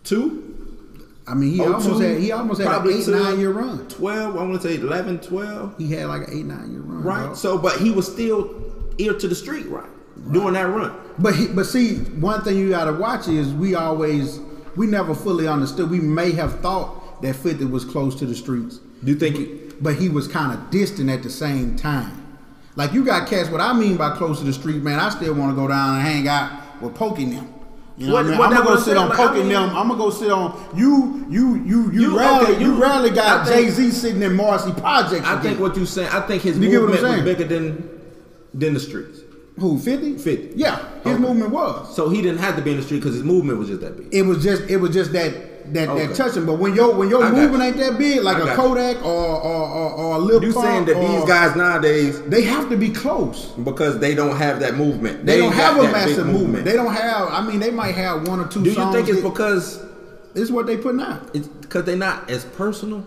two. I mean, he oh, almost two, had he almost had an eight two, nine year run. Twelve, I want to say eleven, twelve. He had like an eight nine year run, right? Bro. So, but he was still ear to the street, right? Right. During that run. But he, but see, one thing you gotta watch is we always we never fully understood. We may have thought that fifty was close to the streets. Do you think? But, it, but he was kind of distant at the same time. Like you got cats. What I mean by close to the street, man, I still want to go down and hang out with poking them. You know what, what I mean? I'm gonna go sit on like, poking I mean, them. I'm gonna go sit on you. You you you, you rarely okay, you, you rarely got Jay-Z sitting in Marcy Projects. I again. think what you saying. I think his you movement was bigger than than the streets. Who fifty? fifty. Yeah, his okay. movement was. So he didn't have to be in the street because his movement was just that big. It was just it was just that that, okay. that touching. But when your when your movement you. ain't that big, like a Kodak you. or or or, or a Lyft. You saying that these guys nowadays they have to be close because they don't have that movement. They, they don't have a massive movement. movement. They don't have. I mean, they might have one or two. Do songs you think it's that, because it's what they putting out? It's because they're not as personal.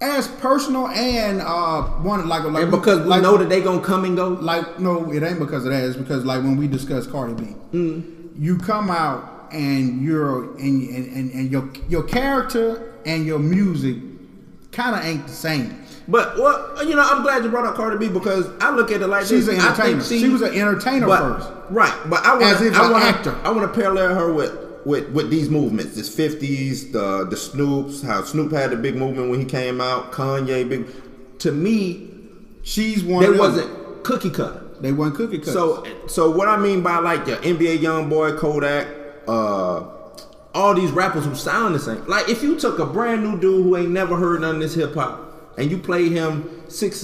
As personal and uh, one like like and because we like, know that they gonna come and go. Like no, it ain't because of that. It's because like when we discuss Cardi B, mm-hmm. you come out and you're and and and your your character and your music kind of ain't the same. But well, you know, I'm glad you brought up Cardi B because I look at it like she's this. an entertainer. She, she was an entertainer but, first, right? But I want to I want to parallel her with. With with these movements, this fifties, the the Snoops, how Snoop had the big movement when he came out, Kanye, big. To me, she's one. They wasn't cookie cutter. They weren't cookie cutter. So so what I mean by like the N B A YoungBoy, Kodak, uh, all these rappers who sound the same. Like if you took a brand new dude who ain't never heard none of this hip hop and you played him six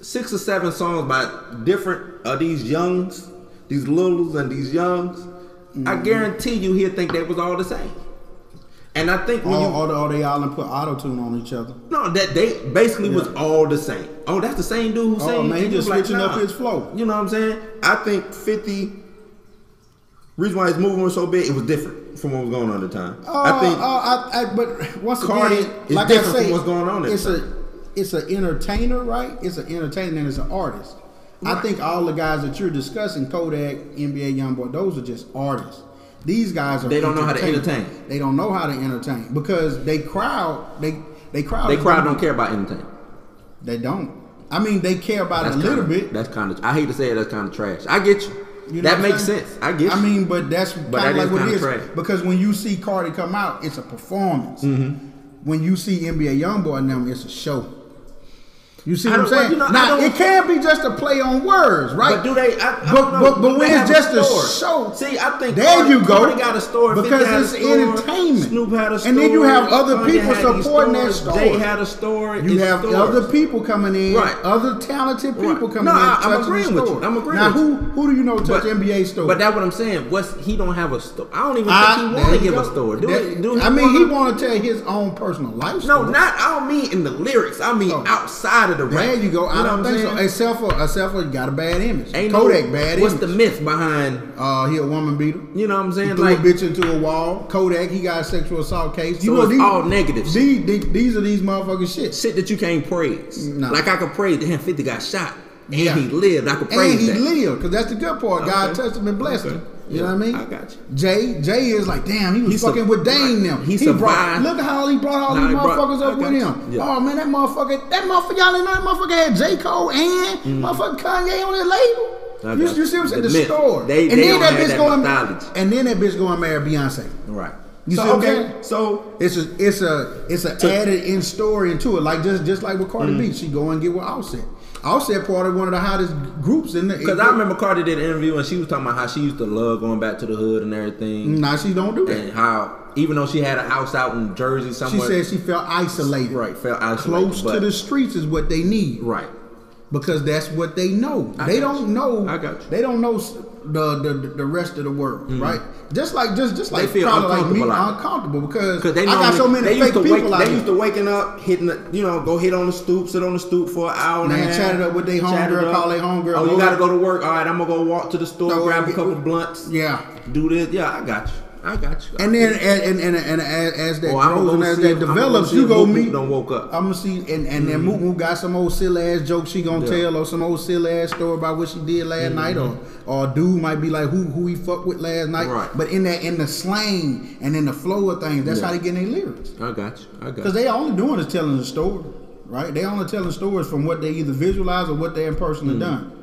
six or seven songs by different of uh, these youngs, these littles and these youngs. Mm-hmm. I guarantee you he'll think they was all the same. And I think when all, you all, the, all they all put auto-tune on each other. No, that they basically yeah. was all the same. Oh, that's the same dude who sang. Oh man, he just switching like, nah. up his flow. You know what I'm saying? I think fifty reason why his movement was so big, it was different from what was going on at the time. Uh, I think uh, I, I, but once Cardi again, is like different I say, from what's going on at it's the time. A, it's an entertainer, right? It's an entertainer and it's an artist. Right. I think all the guys that you're discussing, Kodak, N B A YoungBoy, those are just artists. These guys are. They don't know how to entertain. They don't know how to entertain because they crowd. They they crowd. They crowd don't care about entertainment. They don't. I mean, they care about it a little bit. That's kind of. I hate to say it. That's kind of trash. I get you. You know that makes sense. I get. You. I mean, but that's kind of like what it is because when you see Cardi come out, it's a performance. Mm-hmm. When you see N B A YoungBoy and them, it's a show. You see what I'm saying? You know, now it can't be just a play on words, right? But do they? I, I but, know, but but when it's just a, a show, see, I think there Cardi, you go. Cardi got a story because it's story, entertainment. Snoop had a story, and then you have other Kanye people supporting that story. Jay had a story. You have stories. Other people coming in, right. Other talented people right. coming no, in. No, I'm agreeing with you. I'm agreeing. Now, who who do you know touch but, N B A story? But that's what I'm saying. What's he don't have a story? I don't even think he want to give a story. Do do? I mean, he want to tell his own personal life story. No, not. I don't mean in the lyrics. I mean outside. The there you go. I you don't think so. Except for, except for, got a bad image. Ain't Kodak no, bad. What's image. the myth behind? Uh, he a woman beater. You know what I'm saying? He threw like, a bitch into a wall. Kodak, he got a sexual assault case. You so know, it's these, all negative. These, these, these are these motherfucking shit. Shit that you can't praise. Nah. Like I could praise that him. fifty got shot and yeah. he lived. I could praise and he that. lived because that's the good part. Okay. God touched him and blessed okay. him. You yeah, know what I mean? I got you. Jay, Jay is like, damn, he was he fucking su- with Dane now. He, he survived. Brought, look how he brought all nah, these motherfuckers brought, up with him. Yeah. Oh man, that motherfucker, that motherfucker, y'all didn't know that motherfucker had J. Cole and mm. motherfucking Kanye on his label. Okay. You, you see what I'm saying? The, the store. They, and, they then that bitch that going, and then that bitch going to marry Beyonce. Right. You so, see what okay. I'm saying? So it's a it's a it's an added in story into it. Like just just like with Cardi mm. B, she go and get with Offset. Offset part of one of the hottest groups in the. Because I remember Cardi did an interview and she was talking about how she used to love going back to the hood and everything. Nah, she don't do that. And how even though she had a house out in Jersey somewhere, she said she felt isolated. Right, felt isolated. Close to the streets is what they need. Right, because that's what they know. I they don't you. know. I got you. They don't know. the the, the rest of the world, mm-hmm. right? Just like just just like they feel like me, like uncomfortable because they I got so many fake people wake, out. They used to waking up, hitting the, you know, go hit on the stoop, sit on the stoop for an hour and, and a half, chat it up with their homegirl, call their homegirl. Oh, you got to go to work. All right, I'm gonna go walk to the store, so grab a couple of blunts. Yeah, do this. Yeah, I got you. I got you. I and then and, and and and as that oh, grows and as that develops, you go meet. Don't woke up. I'm gonna see and and then Moo Moo got some old silly ass joke she gonna yeah. tell or some old silly ass story about what she did last mm-hmm. night or or dude might be like who who he fucked with last night. Right. But in that in the slang and in the flow of things, that's yeah. how they get their lyrics. I got you. I got you. Because they only doing is telling the story, right? They only telling stories from what they either visualize or what they in person mm-hmm. have done.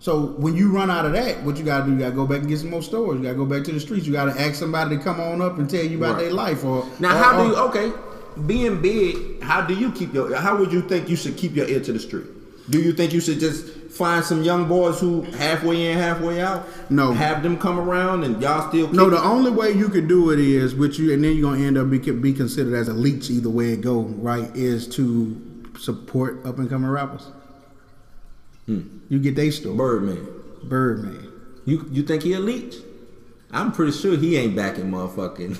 So when you run out of that, what you gotta do? You gotta go back and get some more stories. You gotta go back to the streets. You gotta ask somebody to come on up and tell you about right. their life. Or now, or, how do you? Okay, being big, how do you keep your? How would you think you should keep your ear to the street? Do you think you should just find some young boys who halfway in, halfway out? No, have them come around and y'all still. Keep no, the it? only way you could do it is with you, and then you're gonna end up be, be considered as a leech either way it go. Right? Is to support up and coming rappers. Hmm. You get they story. Birdman. Birdman. You you think he a leech? I'm pretty sure he ain't backing motherfucking.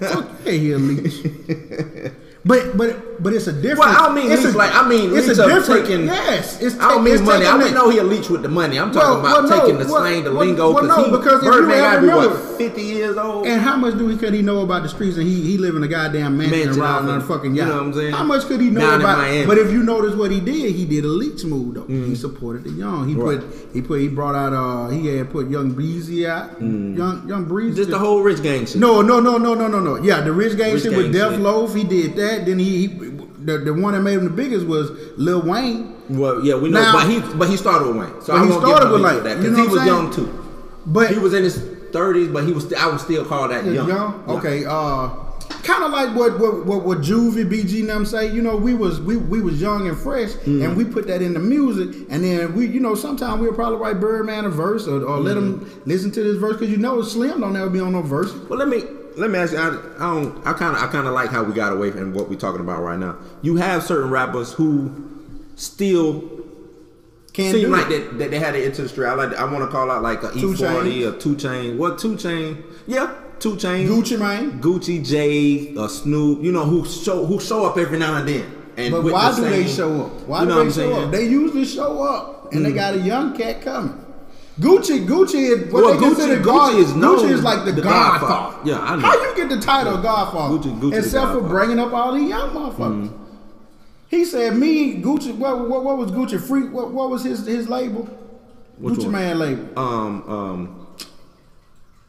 Fuck yeah, he a leech. But but but it's a different. Well, I mean, it's a, like I mean, it's a different. Taking, yes, it's. Take, I don't mean money. I don't know he a leech with the money. I'm talking well, about well, taking no, the well, slang, the well, lingo. Well, no, he, because Birdman gotta be what fifty years old. And how much do he could he know about the streets? And he he live in a goddamn mansion and riding on a fucking yacht. You know what I'm saying? How much could he know Down about? It? But if you notice what he did, he did a leech move though. Mm. He supported the young. He right. put he put he brought out uh he had put Young Breezy out. Mm. Young Young Breezy. Just the whole Rich Gang shit. No no no no no no no. Yeah, the Rich Gang shit with Def Loaf. He did that. Then he, he the, the one that made him the biggest was Lil Wayne. Well, yeah, we know, now, but he but he started with Wayne. So I he started with like that because you know he was saying? young too. But he was in his thirties, but he was st- I would still call that young. young? Okay, yeah. uh, kind of like what what what, what Juvie, B G, and them say. You know, we was we, we was young and fresh, mm-hmm. and we put that in the music, and then we you know sometimes we'll probably write Birdman a verse or, or mm-hmm. let him listen to this verse because you know Slim don't ever be on no verse. Well, let me. Let me ask you. I, I don't. I kind of. I kind of like how we got away from what we're talking about right now. You have certain rappers who still can't seem do like that. They, that they had an industry. I like. I want to call out like a two E forty or two Chainz. What two Chainz? Yeah, two Chainz. Gucci Mane. Gucci Jay, uh, Snoop. You know who show who show up every now and then. And but why the do same, they show up? Why you know do they show saying? up? They usually show up, and mm. they got a young cat coming. Gucci, Gucci is what well, they Gucci, consider God. Gucci is, known Gucci is like the, the Godfather. Godfather. Yeah, I know. How you get the title yeah. Godfather? Gucci, Gucci except Godfather. for bringing up all these young motherfuckers. Mm-hmm. He said, "Me, Gucci. What, what, what was Gucci free? What, what was his his label? Which Gucci one? Man label. Um, um.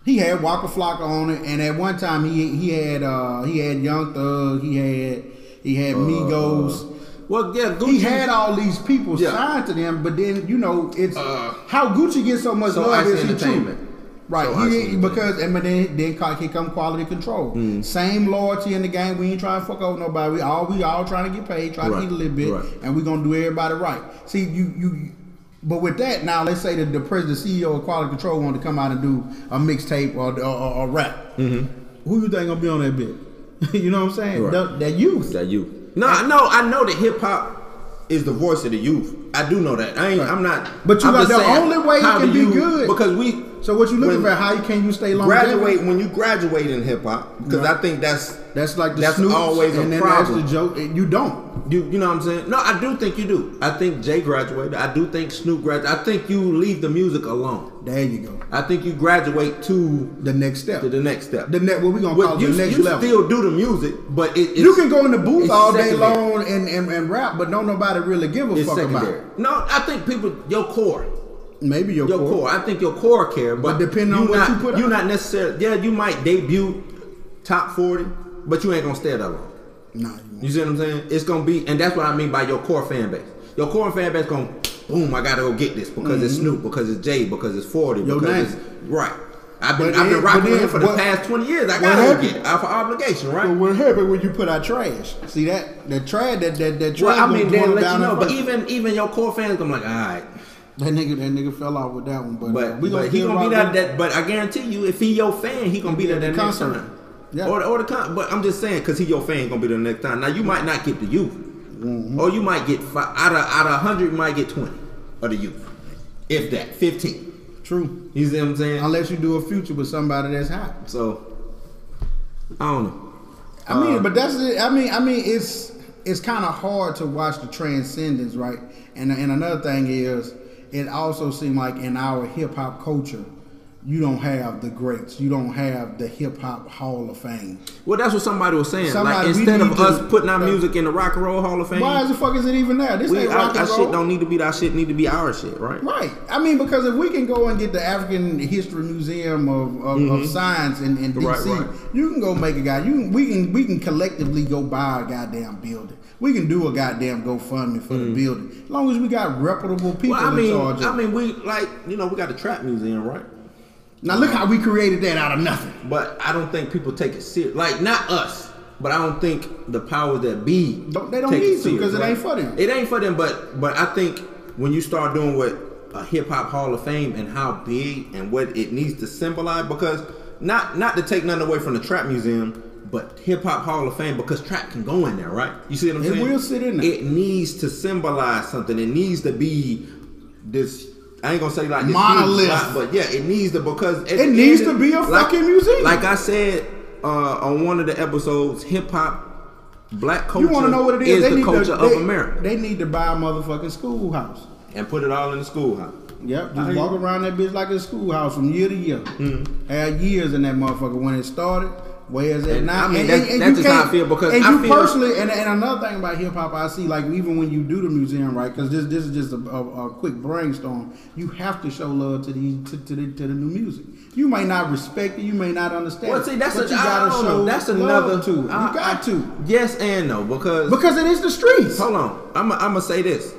He had Waka Flocka on it, and at one time he he had uh, he had Young Thug, he had he had uh, Migos." Well, yeah, Gucci. He had all these people yeah. signed to them, but then you know it's uh, how Gucci gets so much so love is entertainment, true. right? So he, because and but then then here come Quality Control, mm. same loyalty in the game. We ain't trying to fuck over nobody. We all we all trying to get paid, trying right. to eat a little bit, right. and we are gonna do everybody right. See you you. But with that, now let's say that the president, C E O of Quality Control, wanted to come out and do a mixtape or a or, or rap. Mm-hmm. Who you think gonna be on that bit? You know what I'm saying? Right. The, that youth. That youth. No, I know. I know that hip hop is the voice of the youth. I do know that. I ain't. Right. I'm not. But you got the saying, only way it can you, be good because we. So what you looking for? How can you stay long? Graduate when you graduate in hip hop because right. I think that's that's like the that's Snoops, always and a then problem. That's the joke. You don't. You you know what I'm saying? No, I do think you do. I think Jay graduated. I do think Snoop graduated. I think you leave the music alone. There you go. I think you graduate to the next step. To the next step. The next what we gonna well, call you, the next you level. You still do the music, but it, it's you can go in the booth all secondary. day long and, and, and rap, but don't nobody really give a it's fuck secondary. about it. No, I think people your core. Maybe your, your core. core. I think your core care, but, but depending on what not, you put out, you're not necessarily. Yeah, you might debut top forty, but you ain't gonna stay that long. Nah, you, won't. you see what I'm saying? It's gonna be, and that's what I mean by your core fan base. Your core fan base gonna boom. I gotta go get this because mm-hmm. it's Snoop, because it's Jay, because it's forty, your because name. it's right. I've been but I've been rocking with him for the what, past twenty years. I gotta go get it. I have an obligation, right? But what happened when you put out trash? See that that trash that that that trash. Well, I mean, then let you know. But even even your core fans, I'm like, all right. That nigga, that nigga fell off with that one, but, but we gonna, but he gonna be that, that. But I guarantee you, if he your fan, he gonna be there that next time. Yeah. Or, or the con. But I'm just saying, because he your fan, gonna be there next time. Now you mm-hmm. might not get the youth, mm-hmm. or you might get five, out of out of a hundred, you might get twenty of the youth, if that fifteen. True. You see what I'm saying? Unless you do a future with somebody that's hot. So I don't know. I um, mean, but that's it. I mean, I mean, it's it's kind of hard to watch the transcendence, right? And and another thing is, it also seemed like in our hip hop culture, you don't have the greats. You don't have the hip hop Hall of Fame. Well, that's what somebody was saying. Somebody, like, instead of us to, putting our uh, music in the Rock and Roll Hall of Fame, why the fuck is it even there? This we, ain't rock our, and roll. Our shit don't need to be that shit. Need to be our shit, right? Right. I mean, because if we can go and get the African History Museum of of, mm-hmm. of Science in, in D C, right, right. you can go make a guy. You can, we can we can collectively go buy a goddamn building. We can do a goddamn GoFundMe for mm. the building, as long as we got reputable people. Well, I mean, in charge of. I mean, we like you know we got the Trap Museum, right? Now look how we created that out of nothing. But I don't think people take it serious. Like not us, but I don't think the powers that be don't, they don't take need it to because right? it ain't for them. It ain't for them. But but I think when you start doing what a hip hop Hall of Fame and how big and what it needs to symbolize, because not not to take nothing away from the Trap Museum. But Hip Hop Hall of Fame, because trap can go in there, right? You see what I'm it saying? It will sit in there. It needs to symbolize something. It needs to be this. I ain't gonna say like this monolith, lot, but yeah, it needs to because it, it needs it, to be a like, fucking museum. Like I said uh, on one of the episodes, hip hop, black culture. You want to know what it is? Is they the culture to, of they, America. They need to buy a motherfucking schoolhouse and put it all in the schoolhouse. Yep, just walk around that bitch like a schoolhouse from year to year. Mm-hmm. Had years in that motherfucker when it started. Where is it now? I mean, and, that's, and, and that's you just how I feel because and I you feel personally, and, and another thing about hip hop, I see like even when you do the museum, right? Because this this is just a, a, a quick brainstorm. You have to show love to the to, to the to the new music. You may not respect it, you may not understand. Well, see, that's it, but a, you gotta show know, that's another to it. I, you got I, to. Yes and no because because it is the streets. Hold on, I'm gonna say this.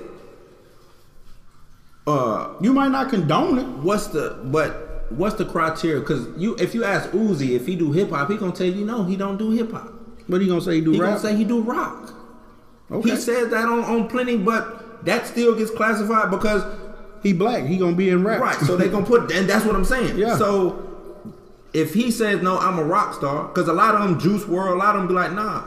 Uh, you might not condone it. What's the but. What's the criteria? Because you, if you ask Uzi if he do hip hop, he gonna tell you no, he don't do hip hop. But he gonna say he do. He rap? Gonna say he do rock. Okay. He says that on, on plenty, but that still gets classified because he black. He gonna be in rap, right? So they gonna put, and that's what I'm saying. Yeah. So if he says no, I'm a rock star, because a lot of them Juice world, a lot of them be like, nah,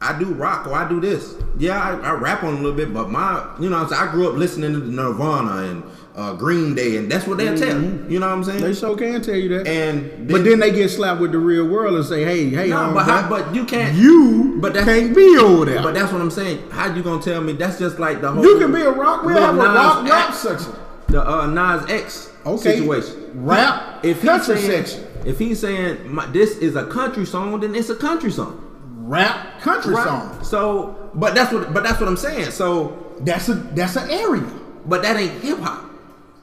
I do rock or I do this. Yeah, I, I rap on a little bit, but my, you know, what I'm saying, I grew up listening to Nirvana and. Uh, Green Day, and that's what they'll mm-hmm. tell you. You know what I'm saying? They sure can tell you that. And then, but then they get slapped with the real world and say, "Hey, hey, no, but, how, but you can't, you but can't be over there." But that's what I'm saying. How you gonna tell me? That's just like the whole. You can be a rock. We have a rock X, rap section. The uh, Nas X okay. situation. Rap if country saying, section. If he's saying my, this is a country song, then it's a country song. Rap country rap. song. So, but that's what. But that's what I'm saying. So that's a that's an area. But that ain't hip hop.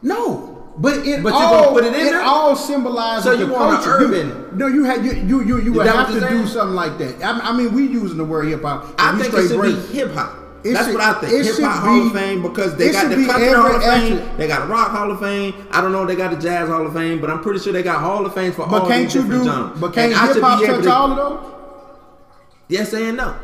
No, but it but all put it, in it all symbolizes so you the want culture. Urban. You, no, you had you you you, you would have to saying? do something like that. I, I mean, we using the word hip hop. I think it should break. be hip hop. That's should, what I think. Hip hop Hall of Fame because they got the country Hall of Fame, action. They got a rock Hall of Fame. I don't know if they got the jazz Hall of Fame, but I'm pretty sure they got Hall of Fames for but all can't these you different do, genres. But can't hip hop touch to, all of those? Yes and no.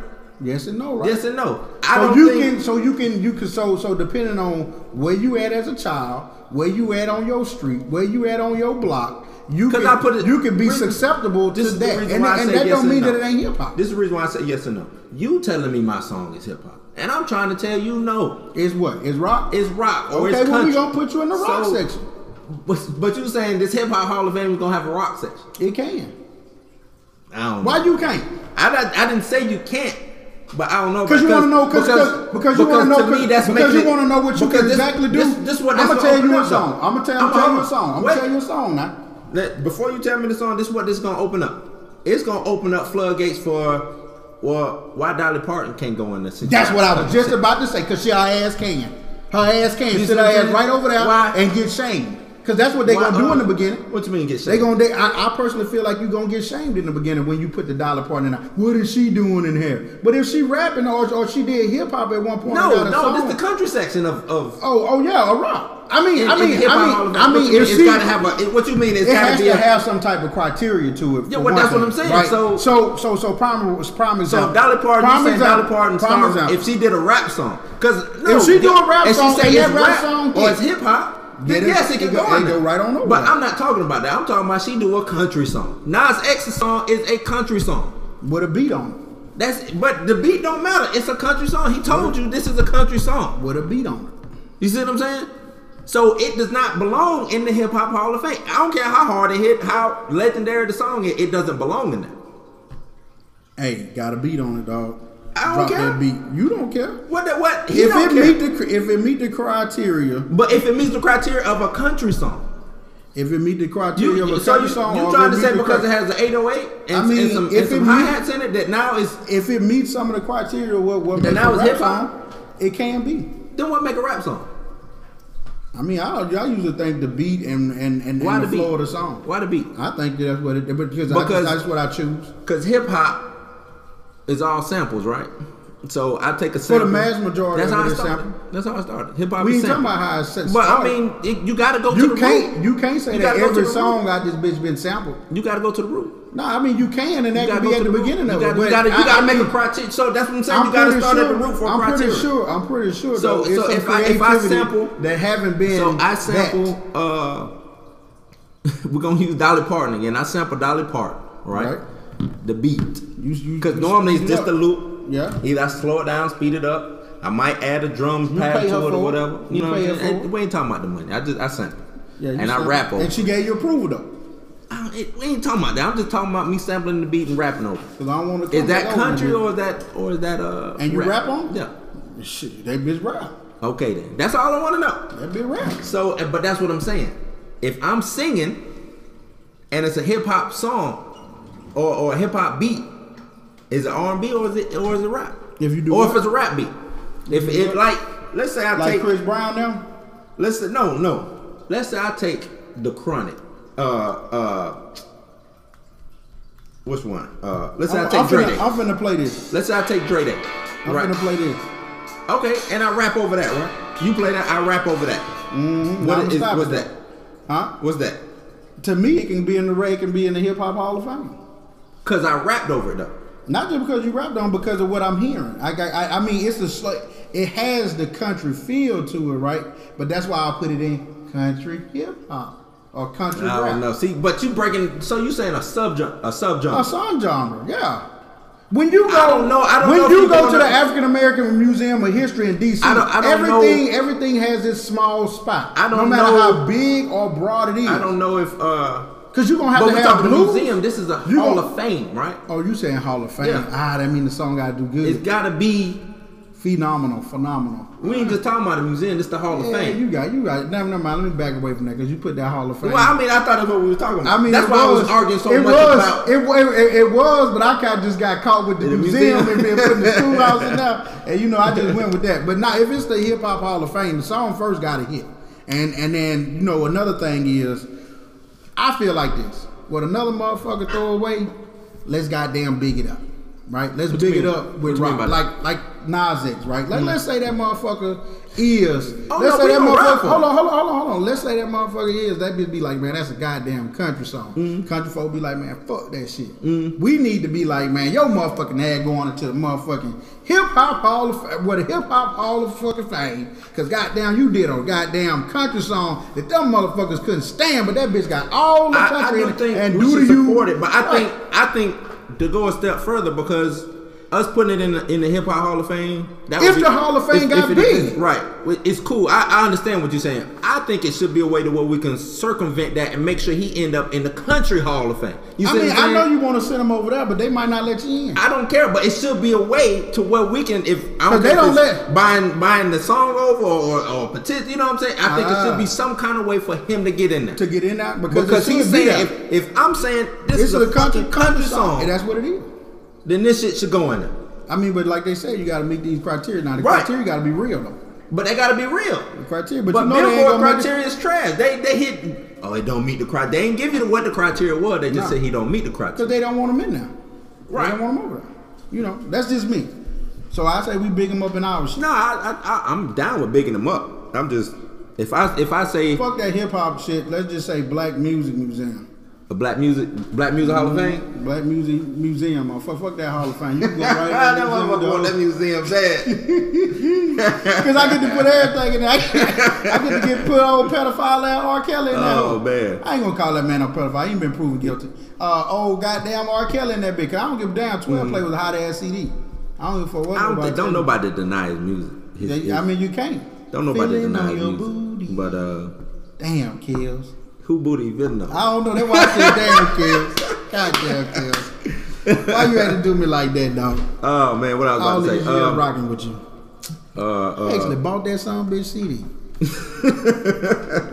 Yes and no, right? Yes and no. I so don't you think can so you can you can so so depending on where you at as a child, where you at on your street, where you at on your block, you can I put it, you can be reason, susceptible to that. And, and that yes don't mean no. that it ain't hip hop. This is the reason why I say yes and no. You telling me my song is hip hop. And I'm trying to tell you no. It's what? It's rock? It's rock. Or okay, it's well, we gonna put you in the rock so, section. But, but you saying this hip hop Hall of Fame is gonna have a rock section. It can. I don't know. Why you can't? I, I, I didn't say you can't. But I don't know because you want to know cause, because because you want to know me, that's because you want to know what you can this, exactly do. This, this what I'm gonna tell you a song. I'm gonna tell, tell you a song. I'm gonna tell you a song now. Let, before you tell me the song, this is what this is gonna open up. It's gonna open up floodgates for well, why Dolly Parton can't go in this situation. That's what I was just about to say because she her ass can, her ass can sit her ass right over there why? and get shamed. Because that's what they're going to do uh, in the beginning. What you mean get shamed? They gonna, they, I, I personally feel like you're going to get shamed in the beginning when you put the dollar part in there. What is she doing in here? But if she rapping or, or she did hip-hop at one point. No, no, song, this is the country section of... of oh, oh yeah, a rock. I mean, I mean, I mean, I mean, it's got to have a... What you mean, it's got to be... It has to have some type of criteria to it. Yeah, well, that's what I'm saying. Right? So, so, so, so, Prime was Prime is So, Dolly Parton, you saying Dolly Parton song, if she did a rap song. Because, no. If she do a rap song, and that rap song... Or it's hip-hop. Then yes, it, it can go, go, it go right on over. But I'm not talking about that. I'm talking about she do a country song. Nas X's song is a country song with a beat on it. That's but the beat don't matter. It's a country song. He told what? you this is a country song with a beat on it. You see what I'm saying? So it does not belong in the Hip Hop Hall of Fame. I don't care how hard it hit, how legendary the song is, it doesn't belong in there. Hey, got a beat on it, dog. I don't Drop care. That beat. You don't care. What? The, what? He if don't it care. meet the if it meet the criteria, but if it meets the criteria of a country song, if it meet the criteria you, of a so country you, song, you trying to say because cri- it has an eight oh eight and, I mean, and some, and some hi hats in it that now is if it meets some of the criteria of what what that now is hip hop, it can be. Then what make a rap song? I mean, I, I usually think the beat and and, and, and the, the flow of the song. Why the beat? I think that's what it because, because I, that's what I choose. Because hip hop. It's all samples, right? So I take a sample. For the vast majority that's of it is sample. That's how I started. Hip hop. We ain't sample. talking about how it's sampled. But I mean, it, you gotta go you to the can't, root. You can't say you that every song root. out this bitch been sampled. You gotta go to the root. No, nah, I mean you can, and that could be at the, the beginning you of gotta, it. You gotta, you I, gotta I make mean, a criteria. So that's what I'm saying. I'm you gotta start sure, at the root for I'm a criteria. Pretty sure, I'm pretty sure. So, though, so if I if I sample that haven't been, so I sample. uh We're gonna use Dolly Parton again. I sample Dolly Parton, right? The beat. Because normally it's just a loop. Yeah. Either I slow it down, speed it up. I might add a drum pad to it or whatever. You, you know, what I mean? We ain't talking about the money. I just I sample. Yeah, and I rap over. And she gave you approval though. I don't, it, we ain't talking about that. I'm just talking about me sampling the beat and rapping over. Because I don't want to. Is that country or is that or is that uh? And you rap, rap on? Yeah. Shit, that bitch rap. Okay then. That's all I want to know. That bitch rap. So, but that's what I'm saying. If I'm singing, and it's a hip hop song. Or, or a hip hop beat. Is it R and B or is it or is it rap? If you do, or what? If it's a rap beat. If if, if like let's say I like take Chris Brown now. Let's say no no. Let's say I take the Chronic. Uh uh. Which one? Uh, let's say I'm, I take I'm Dre. Finna, I'm finna play this. Let's say I take Dre. That. I'm right. finna play this. Okay, and I rap over that, right? You play that, I rap over that. Mm-hmm. What no, is what's that? that? Huh? What's that? To me, it can be in the Ray, it can be in the Hip Hop Hall of Fame. Cause I rapped over it though. Not just because you rapped on, because of what I'm hearing. I got. I, I mean, it's a. Sl- it has the country feel to it, right? But that's why I put it in country hip hop or country rap. I don't know. See, but you breaking. So you saying a sub a subgenre, a song genre? Yeah. When you go, I don't know. I don't when know you go to the African American Museum of History in D C, I don't, I don't everything know. everything has this small spot. I don't no matter know. how big or broad it is. I don't know if. uh Cause you're gonna have but to have blues. Museum, this is a you Hall of Fame, right? Oh, you saying Hall of Fame? Yeah. Ah, that mean the song gotta do good. It's gotta be phenomenal, phenomenal. We ain't just talking about a museum. This the Hall yeah, of Fame. You got, you got. Never, never mind. Let me back away from that because you put that Hall of Fame. Well, I mean, I thought that's what we were talking about. I mean, that's why was, I was arguing so it much was, about it. It, it was, but I kind of just got caught with the, the museum, museum and being put in the schoolhouse and that. And you know, I just went with that. But now, if it's the Hip Hop Hall of Fame, the song first gotta hit, and and then you know another thing is. I feel like this. What another motherfucker throw away, let's goddamn big it up. Right? Let's big it up with rock. Like like Nas X, right? Like, mm-hmm. Let's say that motherfucker is. Oh, let's no, say that motherfucker. Hold on, hold on, hold on, hold on. Let's say that motherfucker is. That bitch be like, man, that's a goddamn country song. Mm-hmm. Country folk be like, man, fuck that shit. Mm-hmm. We need to be like, man, yo motherfucking ad going into the motherfucking Hip Hop Hall of what a Hip Hop Hall of fucking Fame. Cause goddamn, you did a goddamn country song that them motherfuckers couldn't stand, but that bitch got all the country I, I do think and we do to you. Support it, but I right. think I think to go a step further because. Us putting it in the, in the Hip Hop Hall of Fame. That if be, the Hall of Fame if, got if it, big. Right. It's cool. I, I understand what you're saying. I think it should be a way to where we can circumvent that and make sure he end up in the Country Hall of Fame. You I mean, I know you want to send him over there, but they might not let you in. I don't care, but it should be a way to where we can, if I don't, they don't let buying, buying the song over or, or petition, you know what I'm saying? I think uh, it should be some kind of way for him to get in there. To get in there? Because, because he's saying, if, if I'm saying this it's is a country, country, country song. And that's what it is. Then this shit should go in there. I mean, but like they said, you got to meet these criteria. Now the right. criteria got to be real though. But they got to be real. The criteria, but, but you know Billboard criteria is trash. They they hit. Oh, they don't meet the criteria. They ain't give you the, what the criteria was. They just nah. said he don't meet the criteria. Because they don't want him in now. Right. They don't want him over there. You know, that's just me. So I say we big him up in our shit. No, I, I, I I'm down with bigging him up. I'm just if I if I say fuck that hip hop shit. Let's just say Black Music Museum. The Black Music Black Music Hall of Fame? Black Music Museum. Oh, fuck, fuck that Hall of Fame. You can go right there. That motherfucker want that museum bad. Because I get to put everything in there. I get, I get to get put old pedophile and R. Kelly in there. Oh, man. I ain't going to call that man a pedophile. He ain't been proven guilty. Uh, old goddamn R. Kelly in that bitch. I don't give a damn. twelve mm. play with a hot ass C D. I don't give a fuck what I don't, nobody th- don't nobody deny his music. His, they, his. I mean, you can't. Don't nobody deny music. But uh, damn, Kills. Who booty villain? I don't know. That's why I said damn, Kills. Goddamn, Kills. Why you had to do me like that, dog? Oh man, what I was all about to say. Um, rocking with you. Uh, uh, I actually bought that song, bitch C D.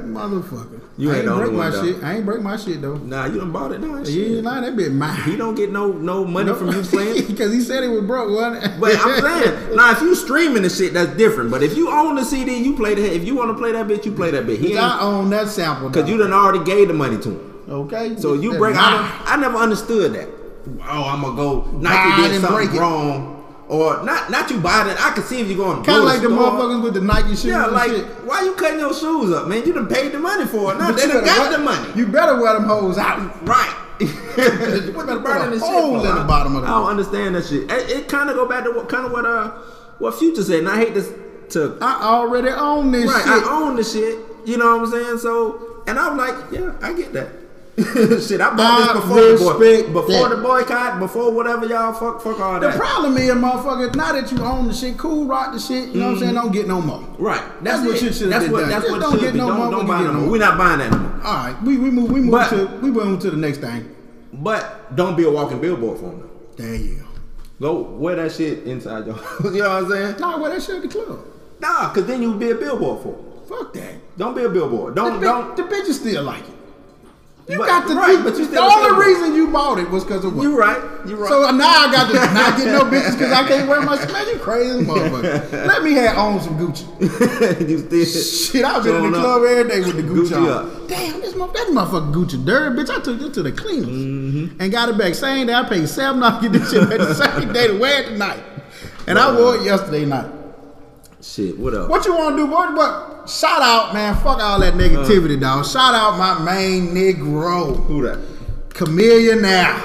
Motherfucker. You ain't, I ain't break my though. shit. I ain't break my shit though. Nah, you done bought it. No, that shit. Yeah, nah, that bitch mine. He don't get no no money no. from you playing because he said it was broke. Wasn't but I'm saying, nah, if you streaming the shit, that's different. But if you own the C D, you play that. If you want to play that bitch, you play that bitch. He I own that sample because you done already gave the money to him. Okay. So you break. I, I never understood that. Oh, I'm gonna go. Nike did something wrong. Or not, not you buy that. I can see if you're going to kind of like the motherfuckers with the Nike shoes. Yeah, like shit. Why you cutting your shoes up, man? You done paid the money for it. No, they done got wear, the money. You better wear them hoes out. Right. You better burn burning this shit. Holes in the bottom of the I don't understand that shit. It, it kind of go back to what kind of what uh what Future said, and I hate this. To I already own this. Right, shit. I own the shit. You know what I'm saying? So, and I'm like, yeah, I get that. Shit, I bought I this before the boy, before that. the boycott, before whatever y'all fuck, fuck all that. The problem is, motherfucker, now that you own the shit, cool, rock the shit. You mm-hmm. know what I'm saying? Don't get no more. Right, that's, that's what you should. That's been what. Done. That's Just what don't should get be. No don't, more. Don't buy no more. more. We're not buying that no more. All right, we we move we move but, to we move to the next thing. But don't be a walking billboard for them. There you go. Go wear that shit inside your. You know what I'm saying? Nah, wear that shit at the club. Nah, cause then you be a billboard for them. Fuck that. Don't be a billboard. Don't the, don't. The bitches still like it. You but, got to right, but you still the only still reason you bought it was because of what? You right, you right. So now I got to not get no bitches because I can't wear my shit. Man, you crazy motherfucker. Let me have on some Gucci. You still shit, I've been in the club up. every day with the Gucci, Gucci on. Damn, this motherfucker, that motherfucking Gucci dirt, bitch. I took this to the cleaners mm-hmm. and got it back. Same day, I paid seven dollars to get this shit back the same day to wear it tonight, and wow. I wore it yesterday night. Shit, what up? What you want to do, boy? What? Shout out, man. Fuck all that negativity, uh, dog. Shout out my main Negro. Who that? Chamillionaire.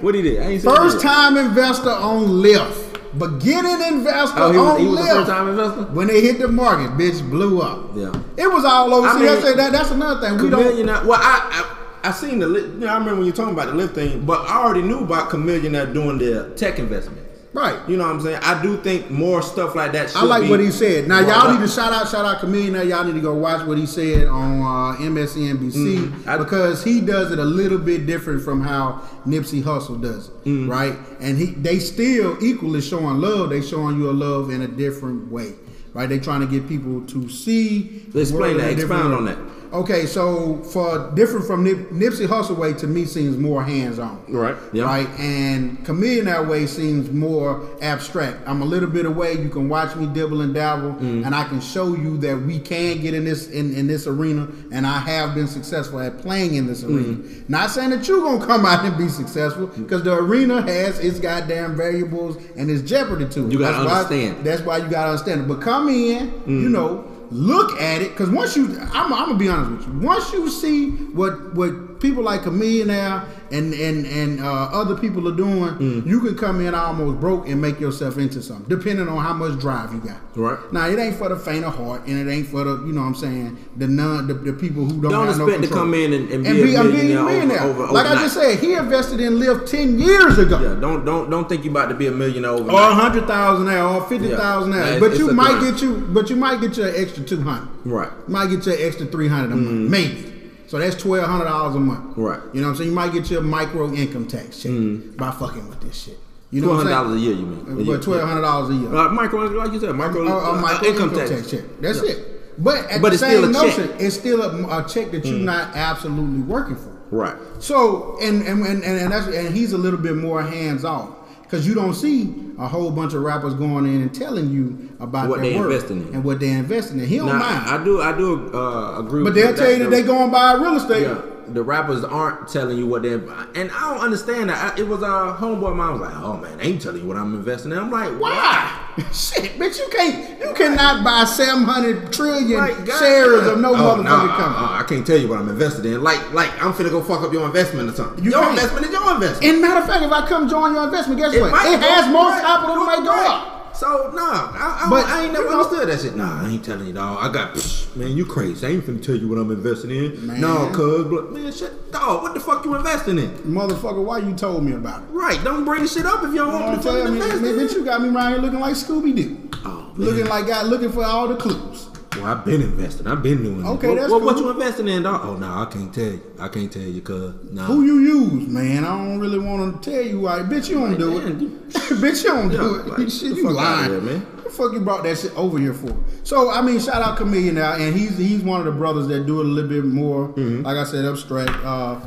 What he did? I ain't first time investor on Lyft. Beginning investor oh, he was, on he was Lyft. First time investor? When they hit the market, bitch blew up. Yeah. It was all over. I See, mean, I say that, that's another thing. We don't. Well, I, I I seen the Lyft. You know, I remember when you were talking about the Lyft thing, but I already knew about Chamillionaire doing their tech investment. Right. You know what I'm saying? I do think more stuff like that should I like be what he said. Now, y'all up. need to shout out, shout out Chamillionaire. Y'all need to go watch what he said on uh, M S N B C mm-hmm. I, because he does it a little bit different from how Nipsey Hussle does it, mm-hmm. right? And he they still equally showing love. They showing you a love in a different way, right? They trying to get people to see. Let's explain that. Expound on that. Okay, so for different from Nip, Nipsey Hussle way to me seems more hands-on. Right. Yeah. Right. And Chamillionaire way seems more abstract. I'm a little bit away. You can watch me dibble and dabble, mm-hmm. and I can show you that we can get in this in, in this arena, and I have been successful at playing in this arena. Mm-hmm. Not saying that you're gonna come out and be successful, because the arena has its goddamn variables and its jeopardy to it. You gotta that's understand. Why, that's why you gotta understand it. But come in, mm-hmm. you know. Look at it, because once you, I'm, I'm gonna be honest with you. Once you see what what people like Chamillionaire and and and uh, other people are doing, mm. you can come in almost broke and make yourself into something, depending on how much drive you got. Right. Now it ain't for the faint of heart, and it ain't for the you know what I'm saying the non the, the people who don't, don't have no control. Don't expect to come in and, and be, and be a millionaire. millionaire. Over, over, like overnight. I just said, he invested in Lyft ten years ago. Yeah. Don't don't don't think you about to be a millionaire overnight. Or a hundred thousand now, or fifty thousand yeah. now. It's, but it's you might grind. get you, but you might get your extra. two hundred Right. Might get you an extra three hundred a month. Mm. Maybe. So that's twelve hundred dollars a month. Right. You know what I'm saying? You might get your micro income tax check mm. by fucking with this shit. You know what I'm saying? twelve hundred dollars a year, you mean? But twelve hundred dollars yeah. a year. Uh, micro, like you said, micro, uh, uh, micro uh, income, income tax. tax check. That's yeah. it. But at but the same notion, check. it's still a, a check that you're mm. not absolutely working for. Right. So, and and and, and, that's, and he's a little bit more hands-off. Because you don't see a whole bunch of rappers going in and telling you about what they're investing in and what they're investing in. He don't now, mind. I do, I do uh, agree. But with they'll that, tell you that they're going by real estate. Yeah, the rappers aren't telling you what they're. And I don't understand that. I, it was a uh, homeboy. Mine was like, "Oh man, they ain't telling you what I'm investing in." I'm like, "Why? Shit, bitch, you can't, you cannot buy seven hundred trillion like, shares of no oh, motherfucking nah, company. Uh, I can't tell you what I'm invested in. Like, like I'm finna go fuck up your investment or something. You your can't. investment is your investment. And matter of fact, if I come join your investment, guess it what? It has more right. capital than my dog. So nah, I, I, but, I ain't never understood that shit. Nah, I ain't telling you, dog. I got psh, man, you crazy. I ain't finna tell you what I'm investing in. Man. No, cuz man, shit, dog. What the fuck you investing in, motherfucker? Why you told me about it? Right. Don't bring the shit up if you don't you want to tell me. Man, bitch, you got me around here looking like Scooby Doo. Oh, man. Looking like I looking for all the clues. Well, I've been investing. I've been doing. Okay, that. that's what, cool. What you investing in, dog? Oh no, nah, I can't tell you. I can't tell you, cause nah. Who you use, man? I don't really want to tell you. Why. Bitch, you don't like, do man, it. Bitch, you don't yeah, do it. Like, shit, the you fuck lying, there, man. What the fuck you brought that shit over here for? So I mean, shout out Chamillionaire, and he's he's one of the brothers that do it a little bit more. Mm-hmm. Like I said, abstract. Uh,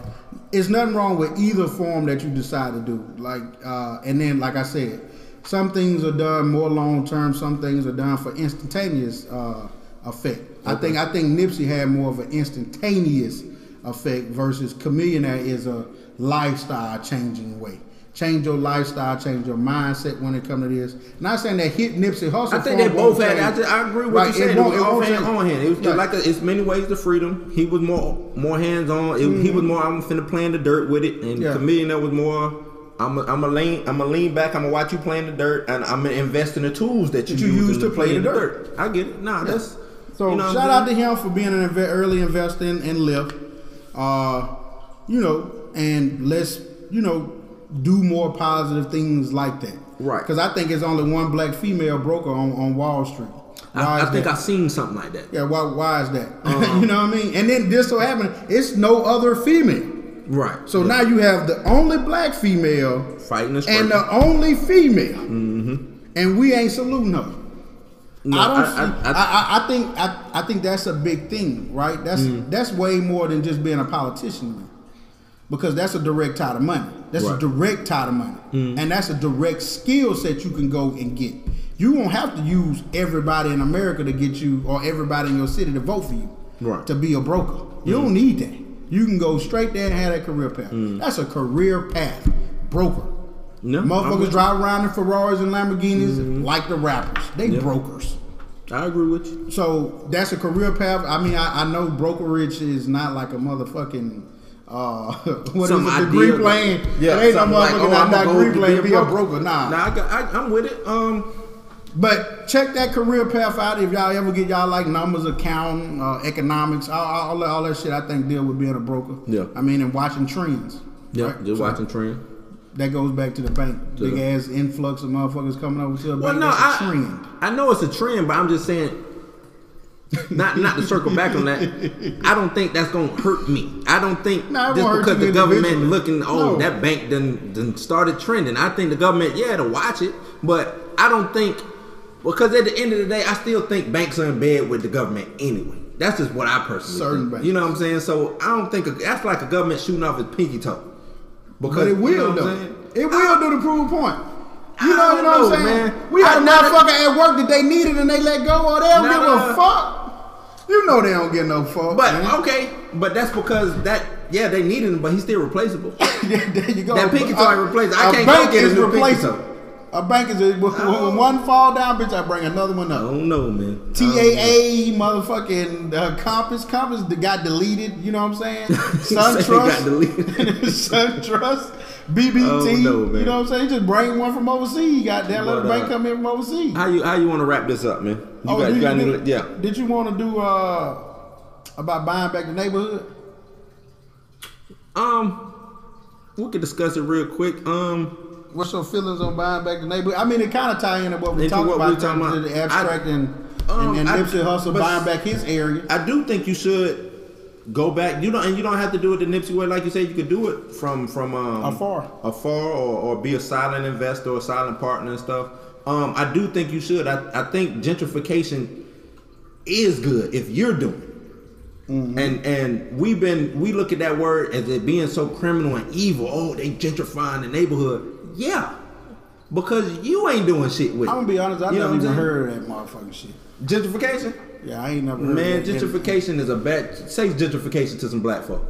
it's nothing wrong with either form that you decide to do. Like, uh, and then like I said, some things are done more long term. Some things are done for instantaneous. Uh, effect. Okay. I think I think Nipsey had more of an instantaneous effect versus Chamillionaire is a lifestyle changing way. Change your lifestyle, change your mindset when it comes to this. Not saying that hit Nipsey Hussle. I think they both had. I, just, I agree with right, you saying. It, it was all hand on hand. It was yeah. like a, it's many ways to freedom. He was more more hands on. It, mm-hmm. He was more. I'm finna play in the dirt with it, and yeah. Chamillionaire was more. I'm a, I'm a lean I'm a lean back. I'm gonna watch you play in the dirt, and I'm gonna invest in the tools that you, that you use, use to play in the dirt. dirt. I get it. Nah, yeah. that's. So you know shout out to him for being an early investor in, in Lyft, uh, you know, and let's, you know, do more positive things like that. Right. Because I think it's only one black female broker on, on Wall Street. Why I, I think that? I seen something like that. Yeah, why, why is that? Um, you know what I mean? And then this so happened, it's no other female. Right. So yeah. now you have the only black female fighting this and the only female. Mm-hmm. And we ain't saluting her. No, I don't. I, see, I, I, I, I think I, I think that's a big thing, right? That's mm. that's way more than just being a politician, man. Because that's a direct tie to money. That's right. a direct tie to money, mm. and that's a direct skill set you can go and get. You won't have to use everybody in America to get you, or everybody in your city to vote for you, right. to be a broker. You mm. don't need that. You can go straight there and have that career path. Mm. That's a career path, broker. No, motherfuckers drive around in Ferraris and Lamborghinis mm-hmm. like the rappers. They yep. brokers. I agree with you. So that's a career path. I mean, I, I know brokerage is not like a motherfucking uh, what some is it? Degree plan. Like, yeah, it ain't no motherfucking like, oh, I'm not degree plan. Be, be a broker. Nah, nah I got, I, I'm with it. Um, but check that career path out if y'all ever get y'all like numbers, accounting, uh, economics, all, all, all that shit. I think deal with being a broker. Yeah, I mean, and watching trends. Yeah, right? just so, watching trends. That goes back to the bank. Big yeah. ass influx of motherfuckers coming over to the well, bank. No, That's a I, trend. I know it's a trend, but I'm just saying, not not to circle back on that. I don't think that's gonna hurt me. I don't think nah, just because the government looking, oh, no. that bank done, done started trending. I think the government, yeah, to watch it, but I don't think because at the end of the day, I still think banks are in bed with the government anyway. That's just what I personally Certain think. Banks. You know what I'm saying? So I don't think a, that's like a government shooting off its pinky toe. Because but it will, you know though. It will I, do the proof point. You know, you know, know what I'm saying? Man. We had a motherfucker at work that they needed and they let go, or they don't nah, give nah. a fuck. You know they don't get no fuck. But, man. okay, but that's because that, yeah, they needed him, but he's still replaceable. yeah, there you go. That pinky toe ain't replaceable. I can't go get a new pinky toe. A bank is, a, when one fall down, bitch, I bring another one up. I don't know, man. T A A, motherfucking uh, Compass. Compass got deleted, you know what I'm saying? SunTrust. SunTrust. B B T. Oh, no, man. You know what I'm saying? You just bring one from overseas. You got that little bank come in from overseas. How you, how you want to wrap this up, man? You oh, got, you got did, any, yeah. Did you want to do uh, about buying back the neighborhood? Um, we could discuss it real quick. Um... What's your feelings on buying back the neighborhood? I mean, it kind of tie into what we're into talking what about, we're talking about. The abstract I, and, um, and, and Nipsey Hussle buying back his area. I do think you should go back. You don't, and you don't have to do it the Nipsey way, like you said. You could do it from from um, afar, afar, or, or be a silent investor, or silent partner, and stuff. Um, I do think you should. I, I think gentrification is good if you're doing it, mm-hmm. and and we've been we look at that word as it being so criminal and evil. Oh, they gentrifying the neighborhood. Yeah, because you ain't doing shit with it. I'm gonna be honest, I you never even heard of that motherfucking shit. Gentrification? Yeah, I ain't never heard Man, of that. Man, gentrification anything. is a bad... Say gentrification to some black folk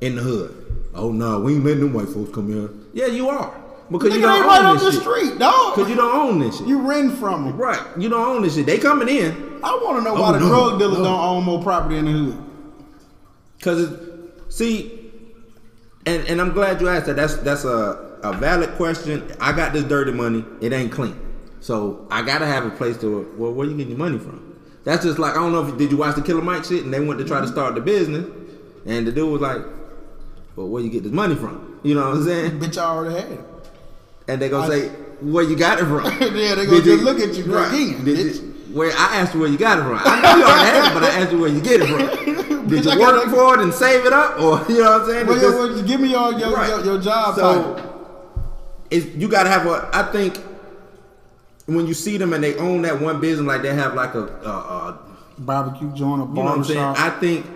in the hood. Oh, no, we ain't letting them white folks come here. Yeah, you are. Because Nigga, you don't own right this shit. Nigga, they right on the street, dog. Because you don't own this shit. You rent from them. Right, you don't own this shit. They coming in. I want to know oh, why the no, drug dealers no. don't own more property in the hood. Because, see... And, and I'm glad you asked that. That's, that's a... A valid question. I got this dirty money. It ain't clean, so I gotta have a place to. Well, where you getting your money from? That's just like I don't know. If, did you watch the Killer Mike shit? And they went to try mm-hmm. to start the business, and the dude was like, "Well, where you get this money from?" You know what I'm saying? Bitch, I already had it. And they gonna I, say, "Where you got it from?" yeah, they gonna just you, look at you. Right. Again, did, you, Where I asked you where you got it from. I know you already had it, but I asked you where you get it from. Did you work gotta, for it and save it up, or you know what I'm saying? Well, just, well, give me your your, right. your, your job. So it's, you got to have a. I think when you see them and they own that one business, like they have like a, a, a barbecue joint, a barbershop. You know what I'm saying? I think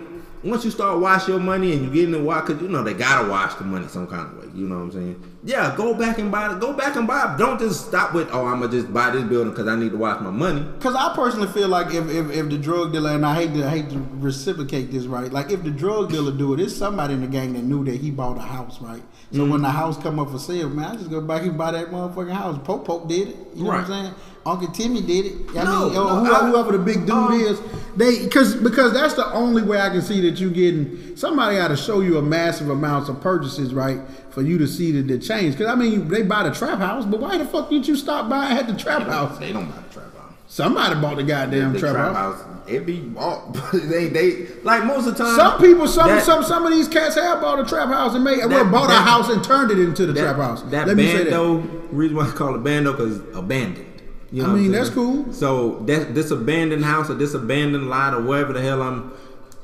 once you start washing your money and you get in the wash, because you know they gotta wash the money some kind of way. You know what I'm saying? Yeah, go back and buy. Go back and buy. Don't just stop with, oh, I'm gonna just buy this building because I need to wash my money. Because I personally feel like if, if if the drug dealer, and I hate to I hate to reciprocate this, right? Like if the drug dealer do it, it's somebody in the gang that knew that he bought a house, right? So mm-hmm. when the house come up for sale, man, I just go back and buy that motherfucking house. Pope Pope did it. You know right. what I'm saying? Uncle Timmy did it. I no, mean, no, whoever, I, whoever the big dude um, is, they because because that's the only way I can see that you getting somebody got to show you a massive amounts of purchases, right, for you to see the, the change. Because I mean, they buy the trap house, but why the fuck did you stop by at the trap they house? They don't buy the trap house. Somebody bought the goddamn the, the trap, trap house. house. It be all, they they like most of the time. Some people, some that, some some of these cats have bought a trap house and made that, well bought that, a house and turned it into the that, trap house. That Let bando me say that. Reason why I call it bando because abandoned. You know I mean that's cool. So that this abandoned house or this abandoned lot or wherever the hell I'm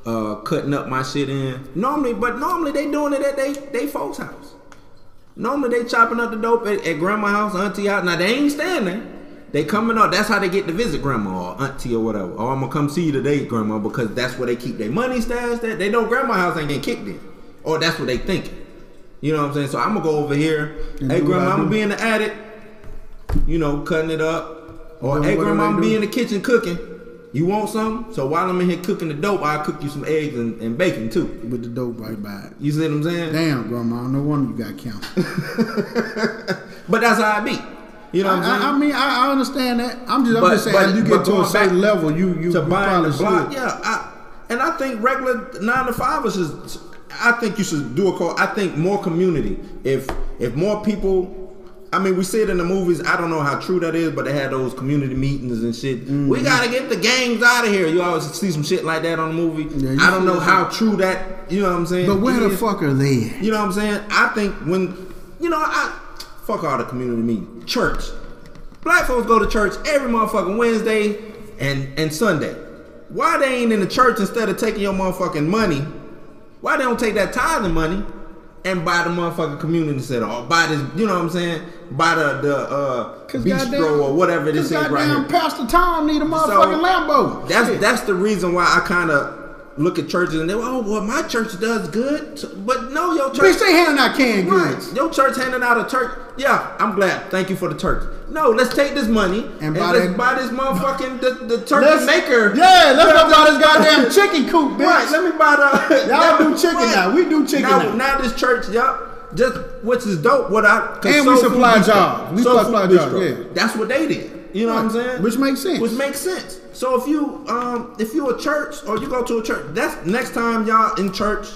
uh, cutting up my shit in. Normally, but normally they doing it at they they folks' house. Normally they chopping up the dope at, at grandma's house, auntie house. Now they ain't staying there. They coming up. That's how they get to visit grandma or auntie or whatever. Or I'm gonna come see you today, grandma, because that's where they keep their money stashed. That they know grandma's house ain't getting kicked in, or that's what they thinking. You know what I'm saying? So I'm gonna go over here. You hey, grandma, I'm gonna be in the attic. You know, cutting it up. Or, hey, grandma, I'm be in the kitchen cooking. You want something? So while I'm in here cooking the dope, I'll cook you some eggs and, and bacon, too. With the dope right by it. You see what I'm saying? Damn, grandma, no wonder you got counted. But that's how I be. You know what I, I'm saying? I, I mean, I, I understand that. I'm just, but, I'm just saying, but, if you get to a certain level, you, you, to you probably should. Yeah, I, and I think regular nine to fivers is, I think you should do a call. I think more community. If If more people... I mean, we see it in the movies. I don't know how true that is, but they had those community meetings and shit. Mm-hmm. We gotta get the gangs out of here. You always see some shit like that on the movie. Yeah, I don't know how that. true that. You know what I'm saying? But where it the is. fuck are they? You know what I'm saying? I think when you know, I fuck all the community meetings. Church. Black folks go to church every motherfucking Wednesday and and Sunday. Why they ain't in the church instead of taking your motherfucking money? Why they don't take that tithing money? And buy the motherfucking community center, or buy this, you know what I'm saying? Buy the the uh, bistro goddamn, or whatever this is right here. Pastor Tom need a motherfucking so, Lambo. That's Shit. that's the reason why I kind of look at churches and they oh well my church does good, but no your church. Bitch, they handing out canned goods. Your church handing out a turkey. Yeah, I'm glad. Thank you for the turkey. No, let's take this money and, and buy let's that, buy this motherfucking the, the turkey let's, maker. Yeah, let's go buy this goddamn chicken coop, bitch. Right, let me buy the y'all do chicken right. now. We do chicken now. Now, now this church, y'all just which is dope. What I and we supply jobs. We supply jobs. Yeah, that's what they did. You know right. what I'm saying? Which makes sense. Which makes sense. So if you um if you a church or you go to a church, that's next time y'all in church.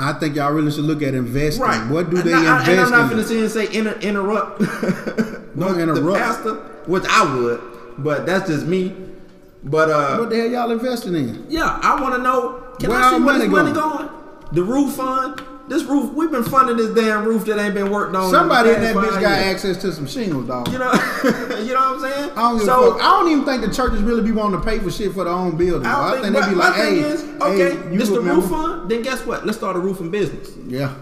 I think y'all really should look at investing. Right. What do they now, invest in? And I'm not going to sit and say inter- interrupt. Don't interrupt. The pastor, which I would, but that's just me. But uh, what the hell y'all investing in? Yeah, I want to know, can where I see where this money going? going? The roof fund? This roof, we've been funding this damn roof that ain't been worked on. Somebody in that bitch got years. access to some shingles, dog. You know, you know what I'm saying? I don't, so, I don't even think the churches really be wanting to pay for shit for their own building. I, I think, think they be like, hey, is, okay, hey, this the roof fund? Then guess what? Let's start a roofing business. Yeah.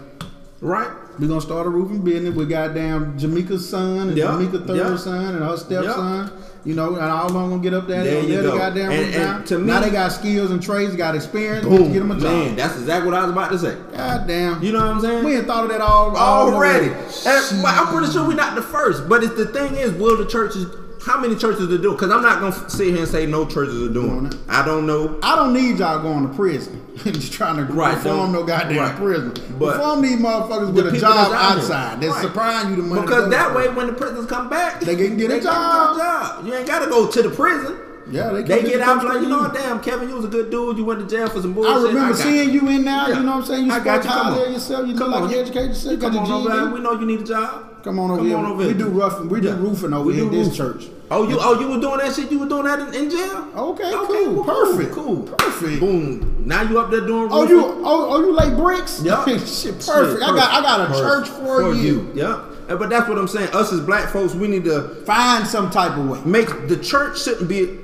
Right? We're going to start a roofing business with goddamn Jamaica's son and yep. Jamaica's third yep. son and her stepson. Yep. You know, and all long gonna get up there. There you go. Goddamn and, and to me, now they got skills and trades, got experience. Boom, get them a job. Man, that's exactly what I was about to say. Goddamn, you know what I'm saying? We ain't thought of that all already. And, I'm pretty sure we're not the first. But it's, the thing is, will the churches? How many churches are doing? Because I'm not gonna sit here and say no churches are doing it. I don't know. I don't need y'all going to prison. Just trying to right, reform no goddamn right. prison. But reform these motherfuckers with the a job out outside. That's right. Supplying you the money. Because that way, when the prisons come back, they can get they a job. job. You ain't gotta go to the prison. Yeah, they, they get out like, you know, damn, Kevin, you was a good dude. You went to jail for some bullshit. I remember I seeing you in now. Yeah. You know what I'm saying? You I got you. Come on. Yourself. You come look on. Like you educate yourself. You come on over here. We know you need a job. Come on over come here. On over we here. do roofing. We yeah. do roofing over we here in this church. Oh, you oh you were doing that shit? You were doing that in, in jail? Okay, okay cool. Well, perfect. Cool. Perfect. Boom. Now you up there doing roofing. Oh, you oh, oh you like bricks? Yeah. Shit, perfect. Shit, perfect. I got I got a perfect. church for, for you. you. Yeah. But that's what I'm saying. Us as black folks, we need to find some type of way. Make the church shouldn't be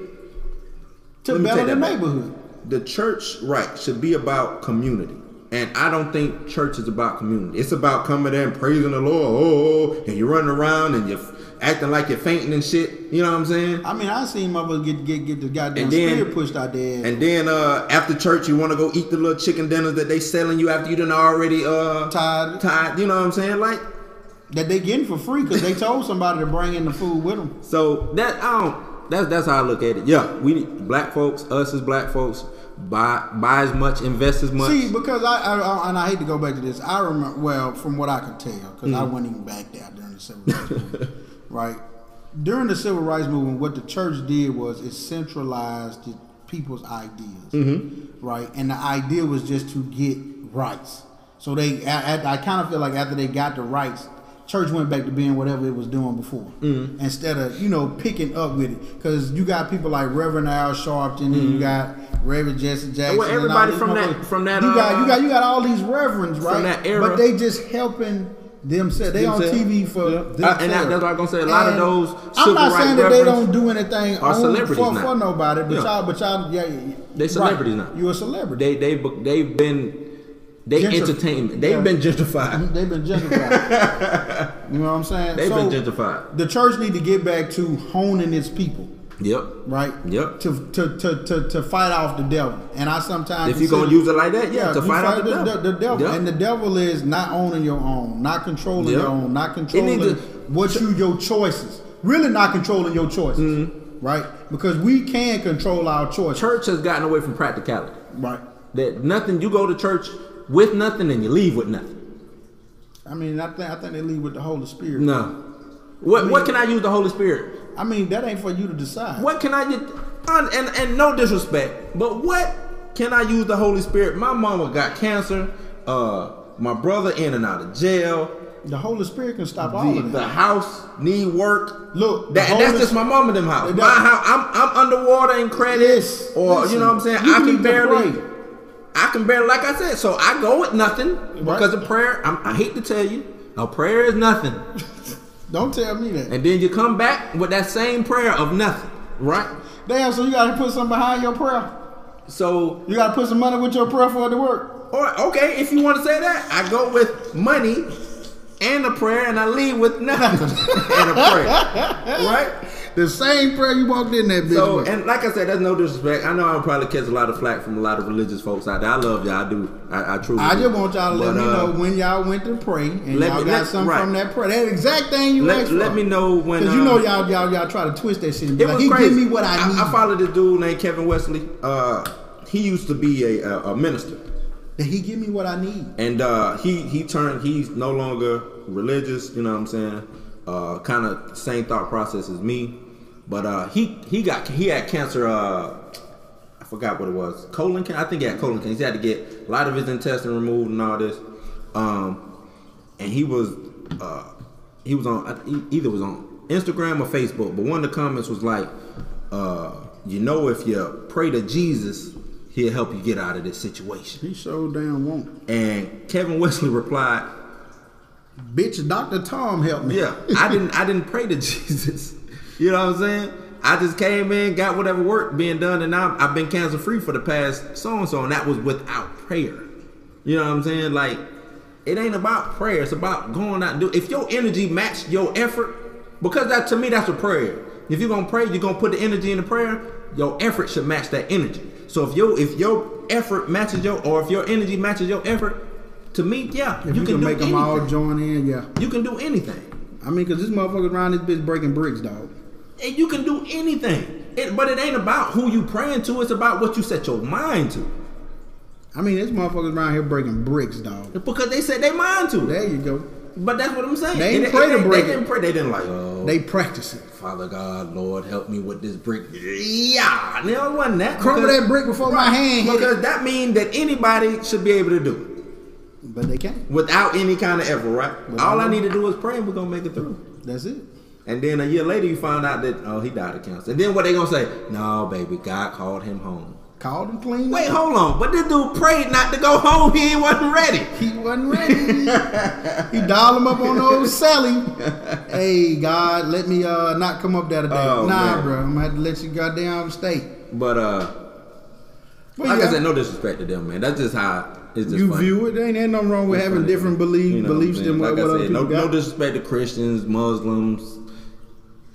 to better the neighborhood. The church, right, should be about community. And I don't think church is about community. It's about coming there and praising the Lord. Oh, oh, and you're running around and you're acting like you're fainting and shit. You know what I'm saying? I mean, I seen motherfuckers get get get the goddamn then, spirit pushed out there. And then uh, after church, you want to go eat the little chicken dinners that they selling you after you done already uh tired. Tired. You know what I'm saying? Like that they getting for free because they told somebody to bring in the food with them. So that I don't. That's that's how I look at it. Yeah, we black folks, us as black folks. Buy, buy as much, invest as much. See, because I, I, I and I hate to go back to this. I remember well from what I could tell, because mm. I wasn't even back there during the civil rights movement, right? During the civil rights movement, what the church did was it centralized the people's ideas, mm-hmm. right? And the idea was just to get rights. So they, I, I, I kind of feel like after they got the rights, church went back to being whatever it was doing before, mm-hmm. instead of you know picking up with it. Because you got people like Reverend Al Sharpton, mm-hmm. and you got Reverend Jesse Jackson. Well, everybody and from that, from that, you uh, got you got you got all these reverends, right? From that era, but they just helping themselves. They themselves. on T V for yeah. themselves. Uh, and that, that's what I'm gonna say. A lot and of those. I'm not saying that they don't do anything on, for, for nobody, but yeah. y'all, but y'all, yeah, yeah they celebrities right. now. You a celebrity? They they they've been. They Gentrif- entertainment. They've yeah. been gentrified. They've been gentrified. You know what I'm saying? They've so been gentrified. The church need to get back to honing its people. Yep. Right? Yep. To to to to, to fight off the devil. And I sometimes if you're gonna use it like that, yeah, yeah to fight, fight off the, the devil. The, the devil. Yep. And the devil is not owning your own, not controlling yep. your own, not controlling to, what you your choices. Really not controlling your choices. Mm-hmm. Right? Because we can control our choices. Church has gotten away from practicality. Right. That nothing you go to church with nothing and you leave with nothing. I mean, I think I think they leave with the Holy Spirit. No. What I mean, what can I use the Holy Spirit? I mean, that ain't for you to decide. What can I get? And, and and no disrespect, but what can I use the Holy Spirit? My mama got cancer. Uh, my brother in and out of jail. The Holy Spirit can stop the, all of that. The house need work. Look, that, that's just my mama. Them house. My house. I'm I'm underwater in credits, yes, or listen, you know what I'm saying. I can barely. Pray. I can barely, like I said, so I go with nothing because right. of prayer. I'm, I hate to tell you, a prayer is nothing. Don't tell me that. And then you come back with that same prayer of nothing, right? Damn, so you got to put something behind your prayer. So you got to put some money with your prayer for it to work. Or okay, if you want to say that, I go with money and a prayer, and I leave with nothing and a prayer, right? The same prayer you walked in that bitch. So, with. And like I said, that's no disrespect. I know I'll probably catch a lot of flack from a lot of religious folks out there. I love y'all. I do. I, I truly I just do. want y'all to but, let me uh, know when y'all went to pray and y'all me, got let, something right. from that prayer. That exact thing you let, asked for. Let me know when. Because um, you know y'all, y'all, y'all try to twist that shit. It like, was he crazy. Give me what I need. I, I followed this dude named Kevin Wesley. Uh, he used to be a, a, a minister. Did he give me what I need? And uh, he, he turned, he's no longer religious. You know what I'm saying? Uh, kind of same thought process as me. But uh, he he got he had cancer. Uh, I forgot what it was. Colon cancer. I think he had colon cancer. He had to get a lot of his intestine removed and all this. Um, and he was uh, he was on either was on Instagram or Facebook. But one of the comments was like, uh, you know, if you pray to Jesus, he'll help you get out of this situation. He so damn won't. And Kevin Wesley replied, "Bitch, Doctor Tom helped me." Yeah, I didn't I didn't pray to Jesus. You know what I'm saying? I just came in, got whatever work being done, and now I've been cancer free for the past so and so, and that was without prayer. You know what I'm saying? Like, it ain't about prayer. It's about going out and do. If your energy match your effort, because that to me that's a prayer. If you're gonna pray, you're gonna put the energy in the prayer. Your effort should match that energy. So if your if your effort matches your, or if your energy matches your effort, to me, yeah, if you, you can, can do make anything. Them all join in. Yeah, you can do anything. I mean, cause this motherfucker around this bitch breaking bricks, dog. And you can do anything, it, but it ain't about who you praying to. It's about what you set your mind to. I mean, this motherfuckers around here breaking bricks, dog. Because they said they mind to. There you go. But that's what I'm saying. They didn't pray to break. They didn't pray. They didn't like. Oh, they practice it. Father God, Lord, help me with this brick. Yeah, no, it wasn't that. Crumble that brick before right, my hand. Because hit. That means that anybody should be able to do it. But they can't. Without any kind of effort, right? Without All I need to do is pray, and we're gonna make it through. That's it. And then a year later, you find out that, oh, he died of cancer. And then what they going to say? No, baby, God called him home. Called him clean? Wait, up. Hold on. But this dude prayed not to go home. He wasn't ready. He wasn't ready. He dialed him up on old Sally. Hey, God, let me uh, not come up there today. Oh, nah, man. Bro, I'm going to have to let you goddamn stay. But uh, well, like yeah. I said, no disrespect to them, man. That's just how it's just you funny. view it. Ain't there nothing wrong with it's having funny, different belief, you know, beliefs man. than like what, what other people no, got. No disrespect to Christians, Muslims,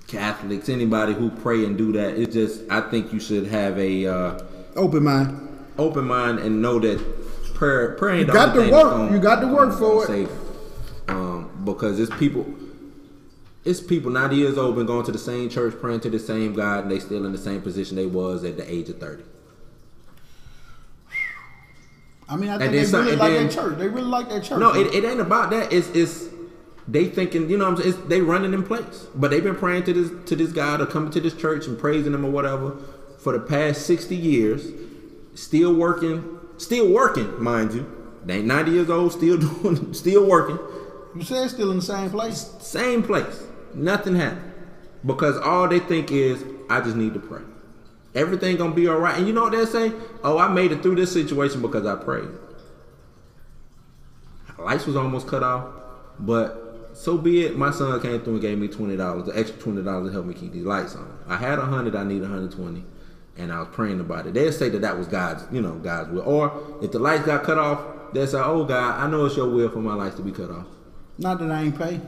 Catholics, anybody who pray and do that. It's just I think you should have a uh, open mind. Open mind and know that prayer, prayer ain't you got the work. Gonna, you got to work for it. Um, because it's people. It's people ninety years old been going to the same church, praying to the same God, and they still in the same position they was at the age of thirty. I mean, I think they really like their church. They really like their church. No, it, it ain't about that. It's it's they thinking, you know what I'm saying? It's, they running in place. But they've been praying to this to this God or coming to this church and praising him or whatever for the past sixty years. Still working. Still working, mind you. They ain't ninety years old, still doing still working. You said still in the same place? Same place. Nothing happened. Because all they think is, I just need to pray. Everything gonna be alright. And you know what they're saying? Oh, I made it through this situation because I prayed. Lights was almost cut off, but so be it. My son came through and gave me twenty dollars, an extra twenty dollars to help me keep these lights on. I had one hundred dollars, I need one hundred twenty dollars, and I was praying about it. They'll say that that was God's, you know, God's will. Or if the lights got cut off, they'll say, oh God, I know it's your will for my lights to be cut off. Not that I ain't pay.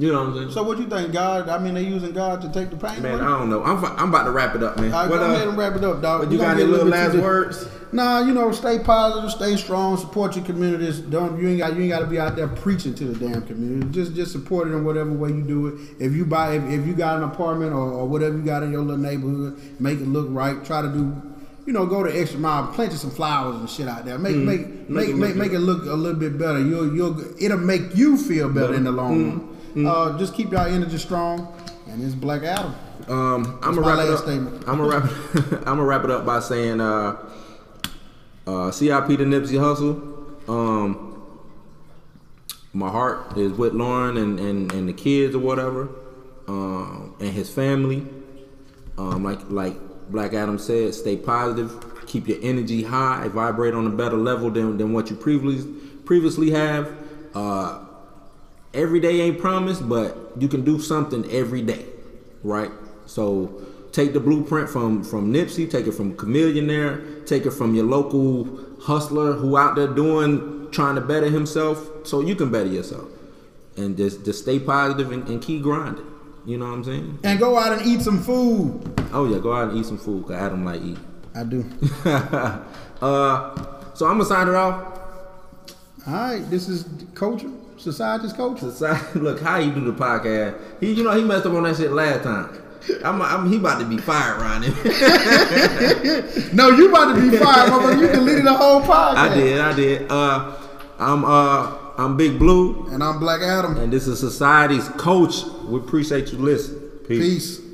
You know what I'm saying? So what you think, God? I mean, they using God to take the pain? Man, away? I don't know. I'm I'm about to wrap it up, man. All right, what, go ahead uh, and wrap it up, dog. But you got any little last words? Nah, you know, stay positive, stay strong, support your communities. Don't you ain't got you ain't got to be out there preaching to the damn community. Just just support it in whatever way you do it. If you buy, if, if you got an apartment or, or whatever you got in your little neighborhood, make it look right. Try to do. You know, go the extra mile, plant some flowers and shit out there. Make mm. make make make it, make, make it look a little bit better. You'll you'll it'll make you feel better mm. in the long run. Mm. Mm. Uh, just keep y'all energy strong, and it's Black Adam. Um, I'm gonna wrap it up. Statement. I'm gonna wrap. I'm gonna wrap it up by saying, uh, uh, C I P to Nipsey Hussle. Um, my heart is with Lauren and and, and the kids or whatever, um, and his family. Um, like like. Black Adam said, stay positive, keep your energy high, vibrate on a better level than, than what you previously previously have. Uh, every day ain't promised, but you can do something every day, right? So take the blueprint from, from Nipsey, take it from Chamillionaire, take it from your local hustler who out there doing, trying to better himself so you can better yourself. And just, just stay positive and, and keep grinding. You know what I'm saying? And go out and eat some food. Oh, yeah. Go out and eat some food. Because Adam like eat. I do. uh, so I'm going to sign it off. All right. This is Culture. Society's Culture. Society, look, how he do the podcast. He, you know, he messed up on that shit last time. I'm, I'm, he about to be fired, Ronnie. No, you about to be fired, my brother. You deleted the whole podcast. I did. I did. Uh, I'm... uh. I'm Big Blue. And I'm Black Adam. And this is Society's Coach. We appreciate you listening. Peace. Peace.